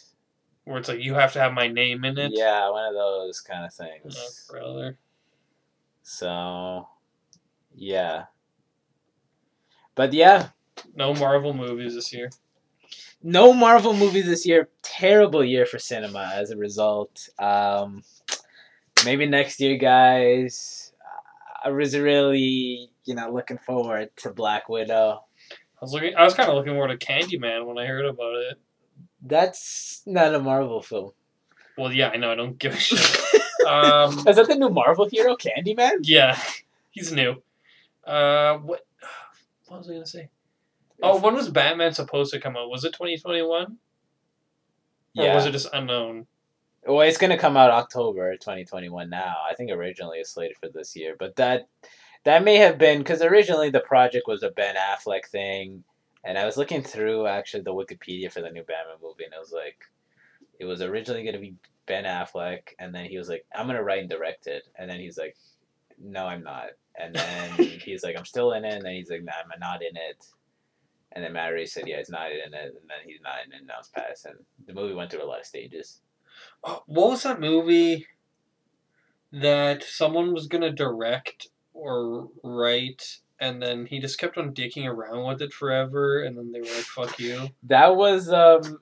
Where it's like you have to have my name in it. Yeah, one of those kind of things. Oh, brother. So, yeah. But yeah. No Marvel movies this year. No Marvel movies this year. Terrible year for cinema as a result. Maybe next year, guys. I was really, looking forward to Black Widow. I was kind of looking forward to Candyman when I heard about it. That's not a Marvel film. Well, yeah, I know. I don't give a shit. Is that the new Marvel hero, Candyman? Yeah, he's new. What was I gonna say? Oh, when was Batman supposed to come out? Was it 2021? Yeah. Or was it just unknown? Well, it's going to come out October 2021 now. I think originally it's slated for this year. But that may have been... Because originally the project was a Ben Affleck thing. And I was looking through, actually, the Wikipedia for the new Batman movie. And it was like... It was originally going to be Ben Affleck. And then he was like, I'm going to write and direct it. And then he's like, no, I'm not. And then he's like, I'm still in it. And then he's like, no, I'm not in it. And then Matt Reeves said, yeah, he's not in it. And then he's not in it. And now it's passed. And the movie went through a lot of stages. Oh, what was that movie that someone was going to direct or write, and then he just kept on dicking around with it forever, and then they were like, fuck you? That was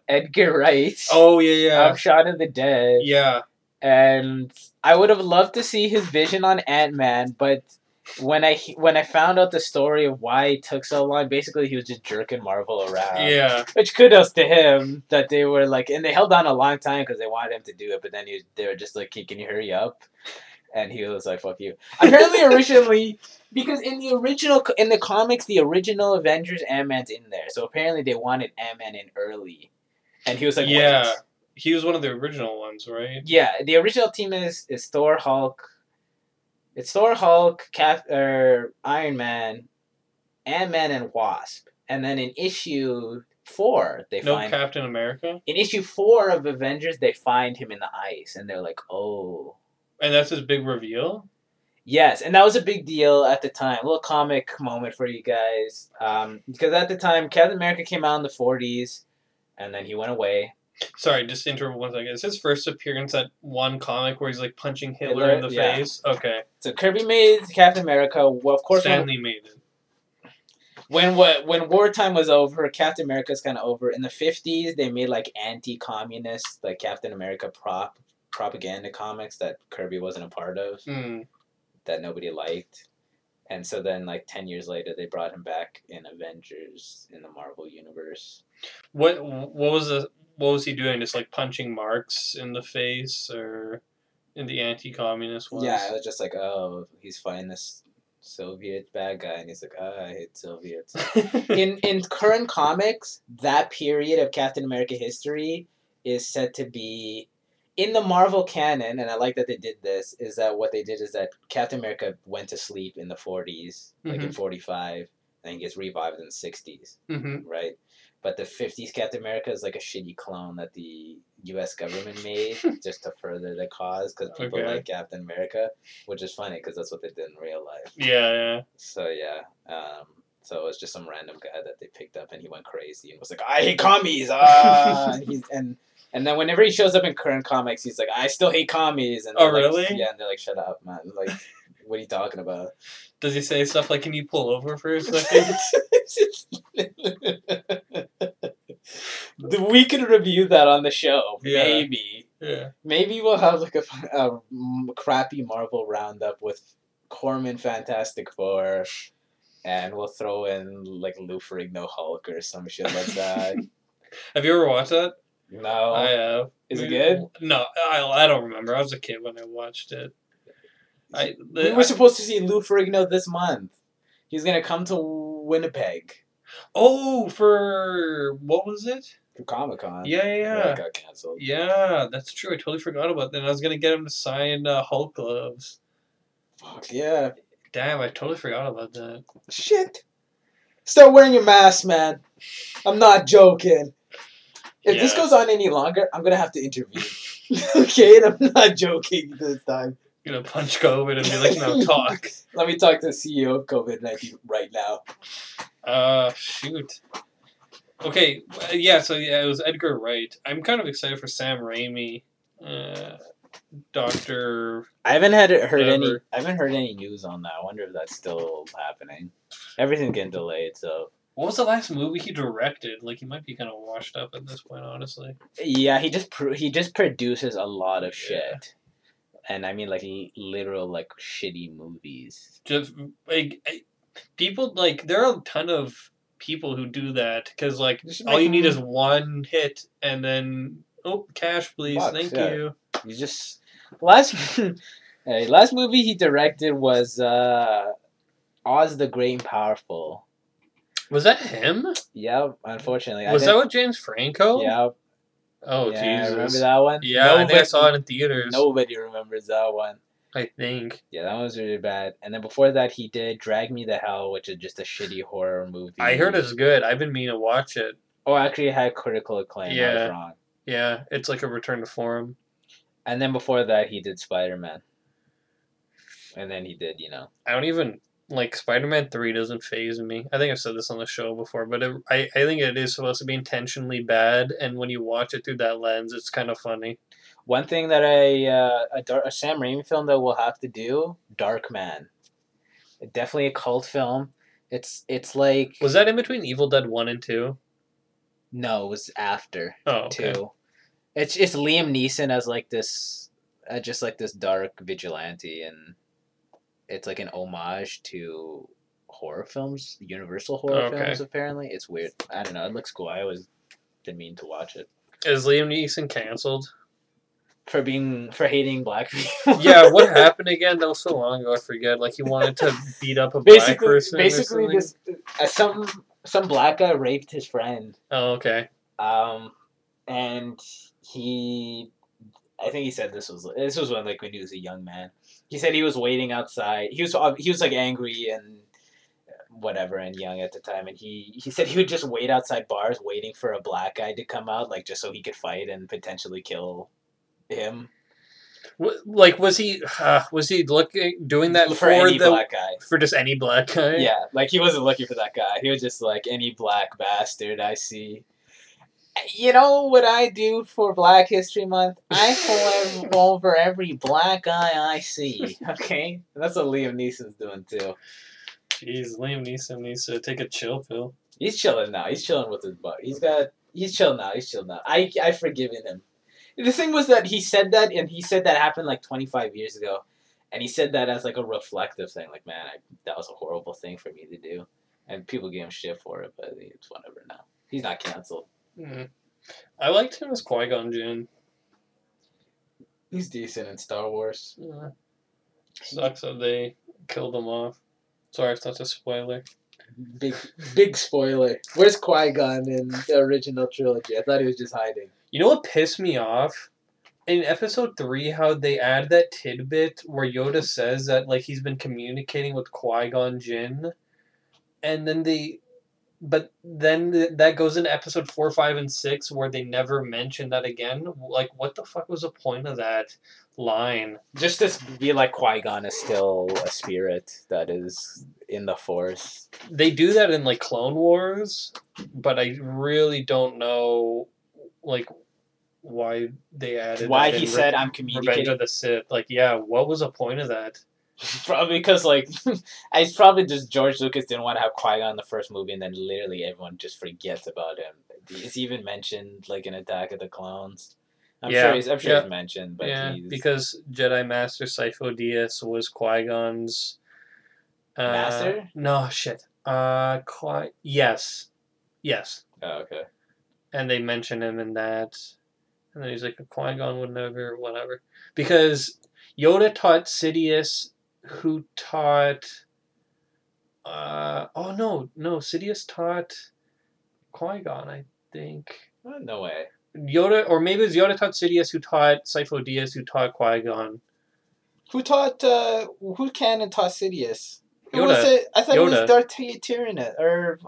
Edgar Wright. Oh, yeah, yeah. Shaun of the Dead. Yeah. And I would have loved to see his vision on Ant-Man, but when I found out the story of why it took so long, basically he was just jerking Marvel around. Yeah. Which kudos to him that they were like, and they held on a long time because they wanted him to do it, but then they were just like, can you hurry up? And he was like, fuck you. Apparently originally, because in the comics, the original Avengers, Ant-Man's in there. So apparently they wanted Ant-Man in early. And he was like, yeah. Wait. He was one of the original ones, right? Yeah. The original team is Thor, Hulk, it's Thor, Hulk, Iron Man, Ant-Man, and Wasp. And then in issue 4, they find... No Captain America? In issue 4 of Avengers, they find him in the ice. And they're like, oh. And that's his big reveal? Yes. And that was a big deal at the time. A little comic moment for you guys. Because at the time, Captain America came out in the 40s. And then he went away. Sorry, just to interrupt one second. Is his first appearance that one comic where he's like punching Hitler in the face? Okay. So Kirby made Captain America. Well, of course, Stanley made it. When wartime was over, Captain America's kind of over. In the 50s, they made like anti-communist, like Captain America propaganda comics that Kirby wasn't a part of, that nobody liked. And so then, like, 10 years later, they brought him back in Avengers in the Marvel Universe. What was he doing? Just, like, punching Marx in the face or in the anti-communist ones? Yeah, it was just like, oh, he's fighting this Soviet bad guy, and he's like, oh, I hate Soviets. in current comics, that period of Captain America history is said to be... In the Marvel canon, and I like that they did this, is that what they did is that Captain America went to sleep in the 40s, like in 45, and he gets revived in the 60s, right? But the 50s Captain America is like a shitty clone that the U.S. government made just to further the cause because people like Captain America, which is funny because that's what they did in real life. Yeah, yeah. So, yeah. So it was just some random guy that they picked up and he went crazy and was like, I hate commies! Ah! And then whenever he shows up in current comics, he's like, I still hate commies! And really? Yeah, and they're like, shut up, man. Like, what are you talking about? Does he say stuff like, can you pull over for a second? We could review that on the show. Yeah. Maybe. Yeah. Maybe we'll have like a crappy Marvel roundup with Corman Fantastic Four, and we'll throw in like Lou Ferrigno Hulk or some shit like that. Have you ever watched that? No. I have. Is it good? No, I don't remember. I was a kid when I watched it. We were supposed to see Lou Ferrigno this month. He's going to come to Winnipeg. Oh, for... what was it? For Comic-Con. Yeah, yeah, yeah. It got canceled. Yeah, that's true. I totally forgot about that. I was going to get him to sign Hulk gloves. Fuck, yeah. Damn, I totally forgot about that. Shit. Start wearing your mask, man. I'm not joking. If this goes on any longer, I'm going to have to intervene. Okay? And I'm not joking this time. You're going to punch COVID and be like, no, talk. Let me talk to the CEO of COVID-19 right now. Shoot. Okay, it was Edgar Wright. I'm kind of excited for Sam Raimi. I haven't heard any news on that. I wonder if that's still happening. Everything's getting delayed, so... What was the last movie he directed? Like, he might be kind of washed up at this point, honestly. Yeah, he just produces a lot of shit. And I mean, like, literal, like, shitty movies. Just, like... people, like, there are a ton of people who do that, because, like, all you need is one hit, and then, oh, cash, please, thank you. You just... Last movie he directed was Oz the Great and Powerful. Was that him? Yeah, unfortunately. Was that with James Franco? Yeah. Oh, yeah, Jesus. Remember that one? Yeah, I saw it in theaters. Nobody remembers that one. I think. Yeah, that was really bad. And then before that, he did Drag Me to Hell, which is just a shitty horror movie. I heard it's good. I've been meaning to watch it. Oh, actually, it had critical acclaim. Yeah. I was wrong. Yeah, it's like a return to form. And then before that, he did Spider-Man. And then he did, I don't even... Like, Spider-Man 3 doesn't faze me. I think I've said this on the show before, but I think it is supposed to be intentionally bad, and when you watch it through that lens, it's kind of funny. One thing that a Sam Raimi film that we'll have to do, Darkman. Definitely a cult film. It's like... Was that in between Evil Dead 1 and 2? No, it was after 2. It's Liam Neeson as like this... just like this dark vigilante, and it's like an homage to horror films, Universal horror films, apparently. It's weird. I don't know. It looks cool. I always didn't mean to watch it. Is Liam Neeson canceled? For hating black people. Yeah, what happened again? That was so long ago, I forget. Like, he wanted to beat up a black person. Basically, some black guy raped his friend. Oh, okay. And he... I think he said this was when, like, when he was a young man. He said he was waiting outside. He was like angry and whatever and young at the time, and he said he would just wait outside bars waiting for a black guy to come out, like, just so he could fight and potentially kill him. Like, was he doing that for any black guy? For just any black guy? Yeah, like, he wasn't looking for that guy. He was just like, any black bastard I see. You know what I do for Black History Month? I pull over every black guy I see. Okay? That's what Liam Neeson's doing, too. Jeez, Liam Neeson needs to take a chill pill. He's chilling now. He's chilling with his butt. He's chilling now. He's chilling now. I've forgiven him. The thing was that he said that, and he said that happened like 25 years ago. And he said that as like a reflective thing. Like, man, that was a horrible thing for me to do. And people gave him shit for it, but it's whatever now. He's not canceled. Mm-hmm. I liked him as Qui-Gon Jinn. He's decent in Star Wars. Yeah. Sucks that they killed him off. Sorry, it's not a spoiler. Big spoiler. Where's Qui-Gon in the original trilogy? I thought he was just hiding. You know what pissed me off? In episode 3, how they add that tidbit where Yoda says that, like, he's been communicating with Qui-Gon Jinn, and then they... But then that goes into episode 4, 5, and 6 where they never mention that again. Like, what the fuck was the point of that line? Just to be like Qui-Gon is still a spirit that is in the Force. They do that in like Clone Wars, but I really don't know like why they added. Why that he said, "I'm communicating." Revenge of the Sith. Like, yeah, what was the point of that? Probably because, like, it's probably just George Lucas didn't want to have Qui-Gon in the first movie, and then literally everyone just forgets about him. He's even mentioned, like, in Attack of the Clones. I'm sure he's mentioned, but yeah, he's... because Jedi Master Sifo Dyas was Qui-Gon's... Master? No, shit. Yes. Yes. Oh, okay. And they mention him in that. And then he's like, Qui-Gon would never, whatever. Because Yoda taught Sidious... Who taught? No, Sidious taught Qui-Gon, I think. No way. Yoda, or maybe it was Yoda taught Sidious, who taught Sifo Dyas, who taught Qui-Gon. Who taught? Who canon taught Sidious? Yoda. Was it? I thought Yoda. It was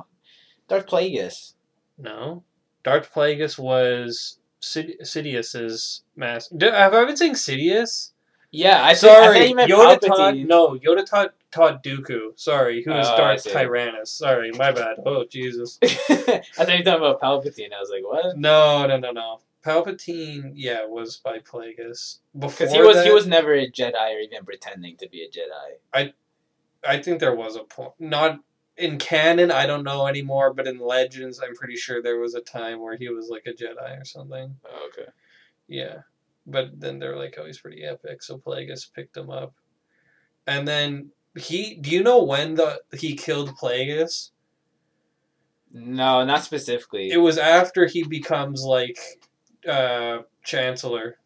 Darth Plagueis. No, Darth Plagueis was Sidious's master. Have I been saying Sidious? Yeah, I thought Yoda taught... No, Yoda taught Dooku. Sorry, who is Darth Tyrannus. Sorry, my bad. Oh, Jesus. I thought you were talking about Palpatine. I was like, what? No. Palpatine, yeah, was by Plagueis. Because he was never a Jedi or even pretending to be a Jedi. I think there was a point. Not in canon, I don't know anymore, but in Legends, I'm pretty sure there was a time where he was like a Jedi or something. Oh, okay. Yeah. But then they're like, oh, he's pretty epic, so Plagueis picked him up. And then do you know when he killed Plagueis? No, not specifically. It was after he becomes like Chancellor.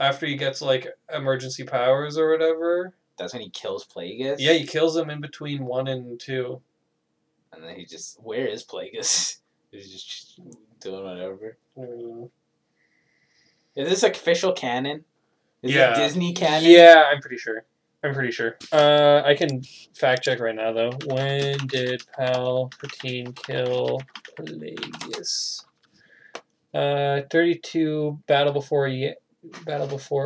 After he gets like emergency powers or whatever. That's when he kills Plagueis? Yeah, he kills him in between 1 and 2. And then he just, where is Plagueis? He's just doing whatever. Mm. Is this official canon? Is it Disney canon? Yeah, I'm pretty sure. I can fact check right now, though. When did Palpatine kill Plagueis? 32, Battle Before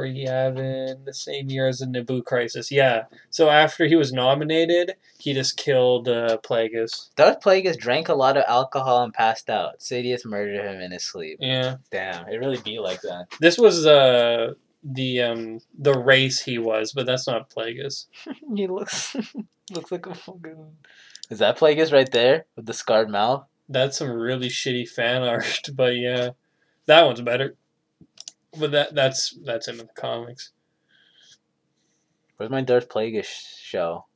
Yavin, the same year as the Naboo Crisis. Yeah. So after he was nominated, he just killed Plagueis. Darth Plagueis drank a lot of alcohol and passed out. Sidious murdered him in his sleep. Yeah. Damn, it really be like that. This was the race he was, but that's not Plagueis. He looks like a fucking... Is that Plagueis right there with the scarred mouth? That's some really shitty fan art, but yeah, that one's better. But that's him in the comics. Where's my Darth Plagueis show?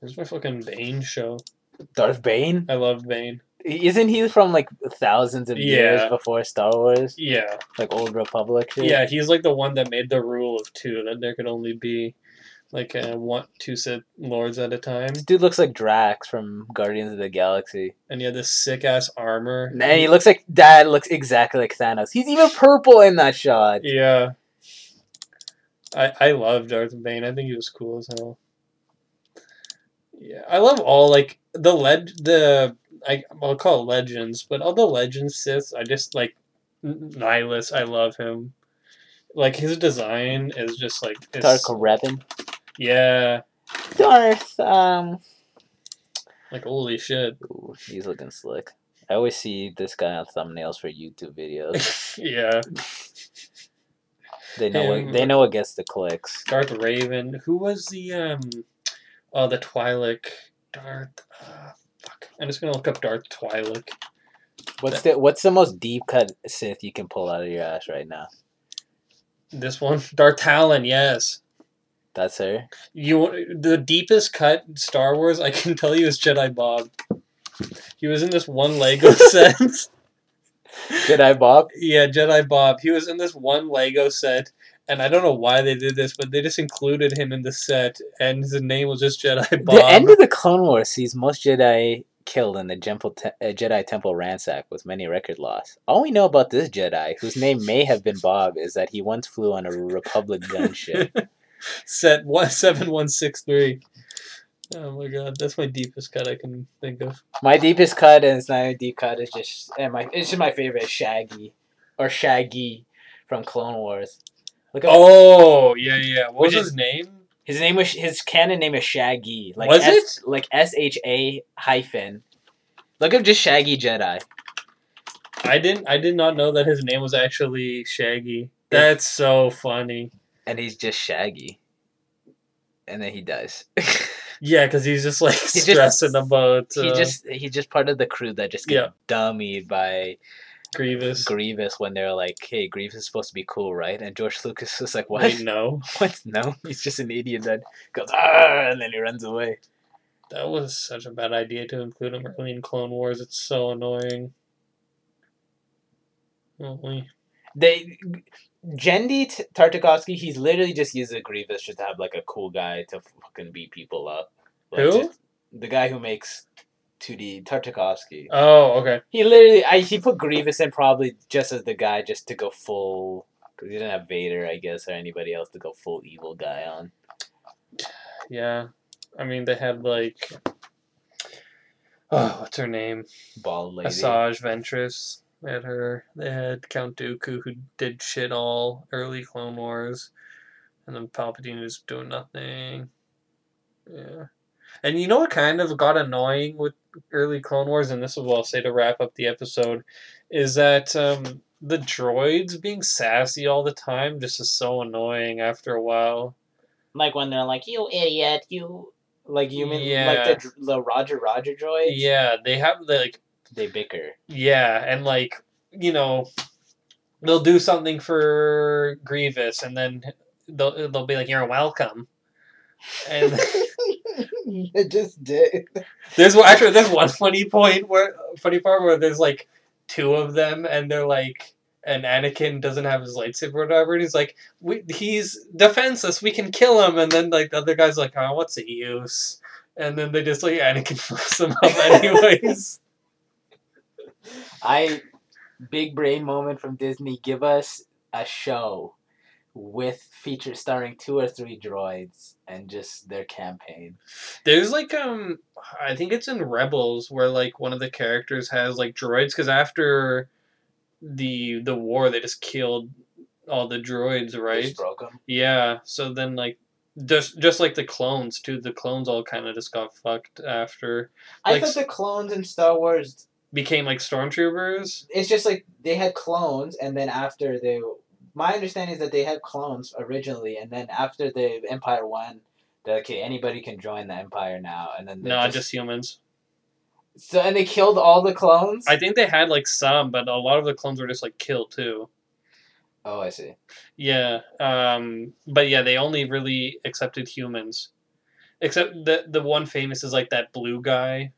Where's my fucking Bane show? Darth Bane? I love Bane. Isn't he from like thousands of years before Star Wars? Yeah. Like Old Republic shit? Yeah, he's like the one that made the rule of 2, that there could only be like 2 Sith Lords at a time. This dude looks like Drax from Guardians of the Galaxy. And he had this sick-ass armor. And he looks like... Dad looks exactly like Thanos. He's even purple in that shot. Yeah. I love Darth Bane. I think he was cool as hell. Yeah. I love all, like, I'll call it Legends, but all the Legends Siths, I just, like... Nihilus, I love him. Like, his design is just, like... Darth Revan. Yeah. Darth, Like, holy shit. Ooh, he's looking slick. I always see this guy on thumbnails for YouTube videos. Yeah. They know what gets the clicks. Darth Raven. Who was the Twi'lek. Darth, fuck. I'm just gonna look up Darth Twi'lek. What's the most deep-cut Sith you can pull out of your ass right now? This one? Darth Talon, yes. That's her. The deepest cut in Star Wars, I can tell you, is Jedi Bob. He was in this one Lego set. Jedi Bob? Yeah, Jedi Bob. He was in this one Lego set, and I don't know why they did this, but they just included him in the set, and his name was just Jedi Bob. The end of the Clone Wars sees most Jedi killed in the Jedi Temple ransack with many record loss. All we know about this Jedi, whose name may have been Bob, is that he once flew on a Republic gunship. Set 17163. Oh my god, that's my deepest cut I can think of. My deepest cut, and it's not a deep cut, it's just my favorite, Shaggy. Or Shaggy from Clone Wars. Look at yeah. What was his name? His name was his canon name is Shaggy. Like was it? Like SHA-. Look up just Shaggy Jedi. I did not know that his name was actually Shaggy. That's so funny. And he's just Shaggy. And then he dies. Yeah, because he's just like stressing about. He's just part of the crew that just get dummied by Grievous when they're like, "Hey, Grievous is supposed to be cool, right?" And George Lucas is like, "What? Wait, no, what? No, he's just an idiot that goes ah," and then he runs away. That was such a bad idea to include him early in Clone Wars. It's so annoying. Tartakovsky, he's literally just using Grievous just to have like a cool guy to fucking beat people up. Like, who? The guy who makes 2D, Tartakovsky. Oh, okay. He literally, he put Grievous in probably just as the guy just to go full, because he didn't have Vader, I guess, or anybody else to go full evil guy on. Yeah. I mean, they had like, what's her name? Bald lady. Asajj Ventress. They had her. They had Count Dooku, who did shit all early Clone Wars, and then Palpatine is doing nothing. Yeah, and you know what kind of got annoying with early Clone Wars, and this is what I'll say to wrap up the episode, is that the droids being sassy all the time just is so annoying after a while. Like when they're like, "You idiot, you," like you mean like the Roger droids. Yeah, they have the like. They bicker. Yeah, and like, you know, they'll do something for Grievous, and then they'll be like, "You're welcome." And I just did. There's one funny part where there's like two of them, and they're like, and Anakin doesn't have his lightsaber or whatever, and he's like, he's defenseless. We can kill him," and then like the other guy's like, "Oh, what's the use?" And then they just like Anakin flips him up anyways. Big brain moment from Disney. Give us a show with features starring 2 or 3 droids and just their campaign. There's like I think it's in Rebels where like one of the characters has like droids, because after the war they just killed all the droids, right? They just broke them. Yeah. So then like. Just like the clones too. The clones all kind of just got fucked after. Like, I thought the clones in Star Wars became like stormtroopers. It's just like they had clones, and then after my understanding is that they had clones originally, and then after the Empire won, they're like, "Okay, anybody can join the Empire now," and then just humans. So and they killed all the clones. I think they had like some, but a lot of the clones were just like killed too. Oh, I see. Yeah, but yeah, they only really accepted humans, except the one famous is like that blue guy.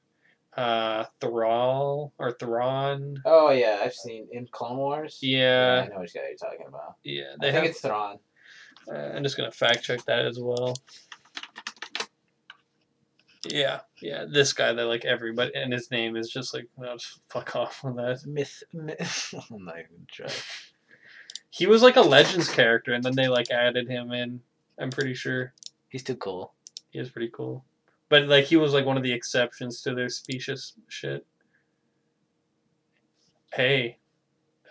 Thrawn. Oh yeah, I've seen in Clone Wars. Yeah, I know which guy you're talking about. Yeah, I think it's Thrawn. I'm just gonna fact check that as well. Yeah, this guy that like everybody, and his name is just like, no, just fuck off on that. Myth. I'm not even trying. He was like a Legends character, and then they like added him in. I'm pretty sure. He's too cool. He is pretty cool. But, like, he was, like, one of the exceptions to their specious shit. Hey,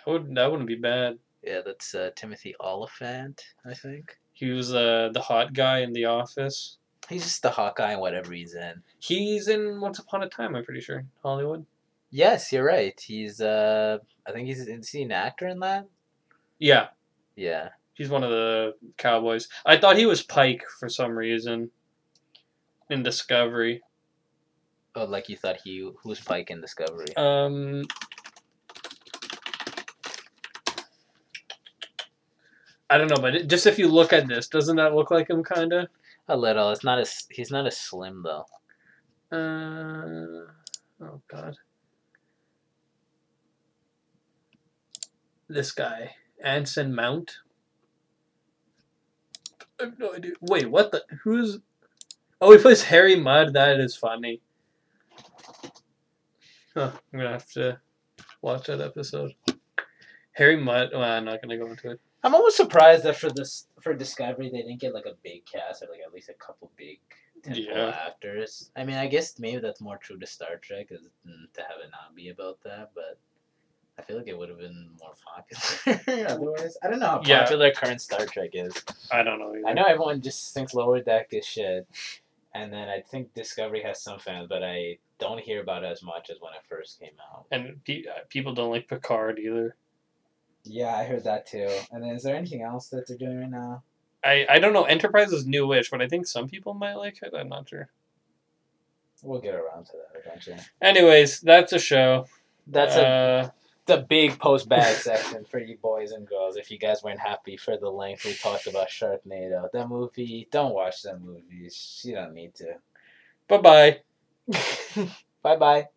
that wouldn't be bad. Yeah, that's Timothy Oliphant, I think. He was the hot guy in The Office. He's just the hot guy in whatever he's in. He's in Once Upon a Time, I'm pretty sure. Hollywood. Yes, you're right. He's, I think is he an actor in that? Yeah. Yeah. He's one of the cowboys. I thought he was Pike for some reason. In Discovery. Oh, like you thought who was Pike in Discovery? I don't know, but just if you look at this, doesn't that look like him, kinda? A little. He's not as slim though. Oh god. This guy, Anson Mount. I have no idea. Wait, what the? Who's? Oh, he plays Harry Mudd. That is funny. Huh, I'm gonna have to watch that episode. Harry Mudd. Well, I'm not gonna go into it. I'm almost surprised that for Discovery they didn't get like a big cast or like at least a couple big tentpole actors. I mean, I guess maybe that's more true to Star Trek is to have it not be about that, but I feel like it would have been more popular otherwise. I don't know how popular current Star Trek is. I don't know either. I know everyone just thinks Lower Deck is shit, and then I think Discovery has some fans, but I don't hear about it as much as when it first came out. And people don't like Picard either. Yeah, I heard that too. And then is there anything else that they're doing right now? I don't know. Enterprise is newish, but I think some people might like it. I'm not sure. We'll get around to that eventually. Anyways, that's a show. That's the big post-bag section for you boys and girls. If you guys weren't happy for the length we talked about Sharknado. That movie, don't watch that movie. You don't need to. Bye-bye. Bye-bye.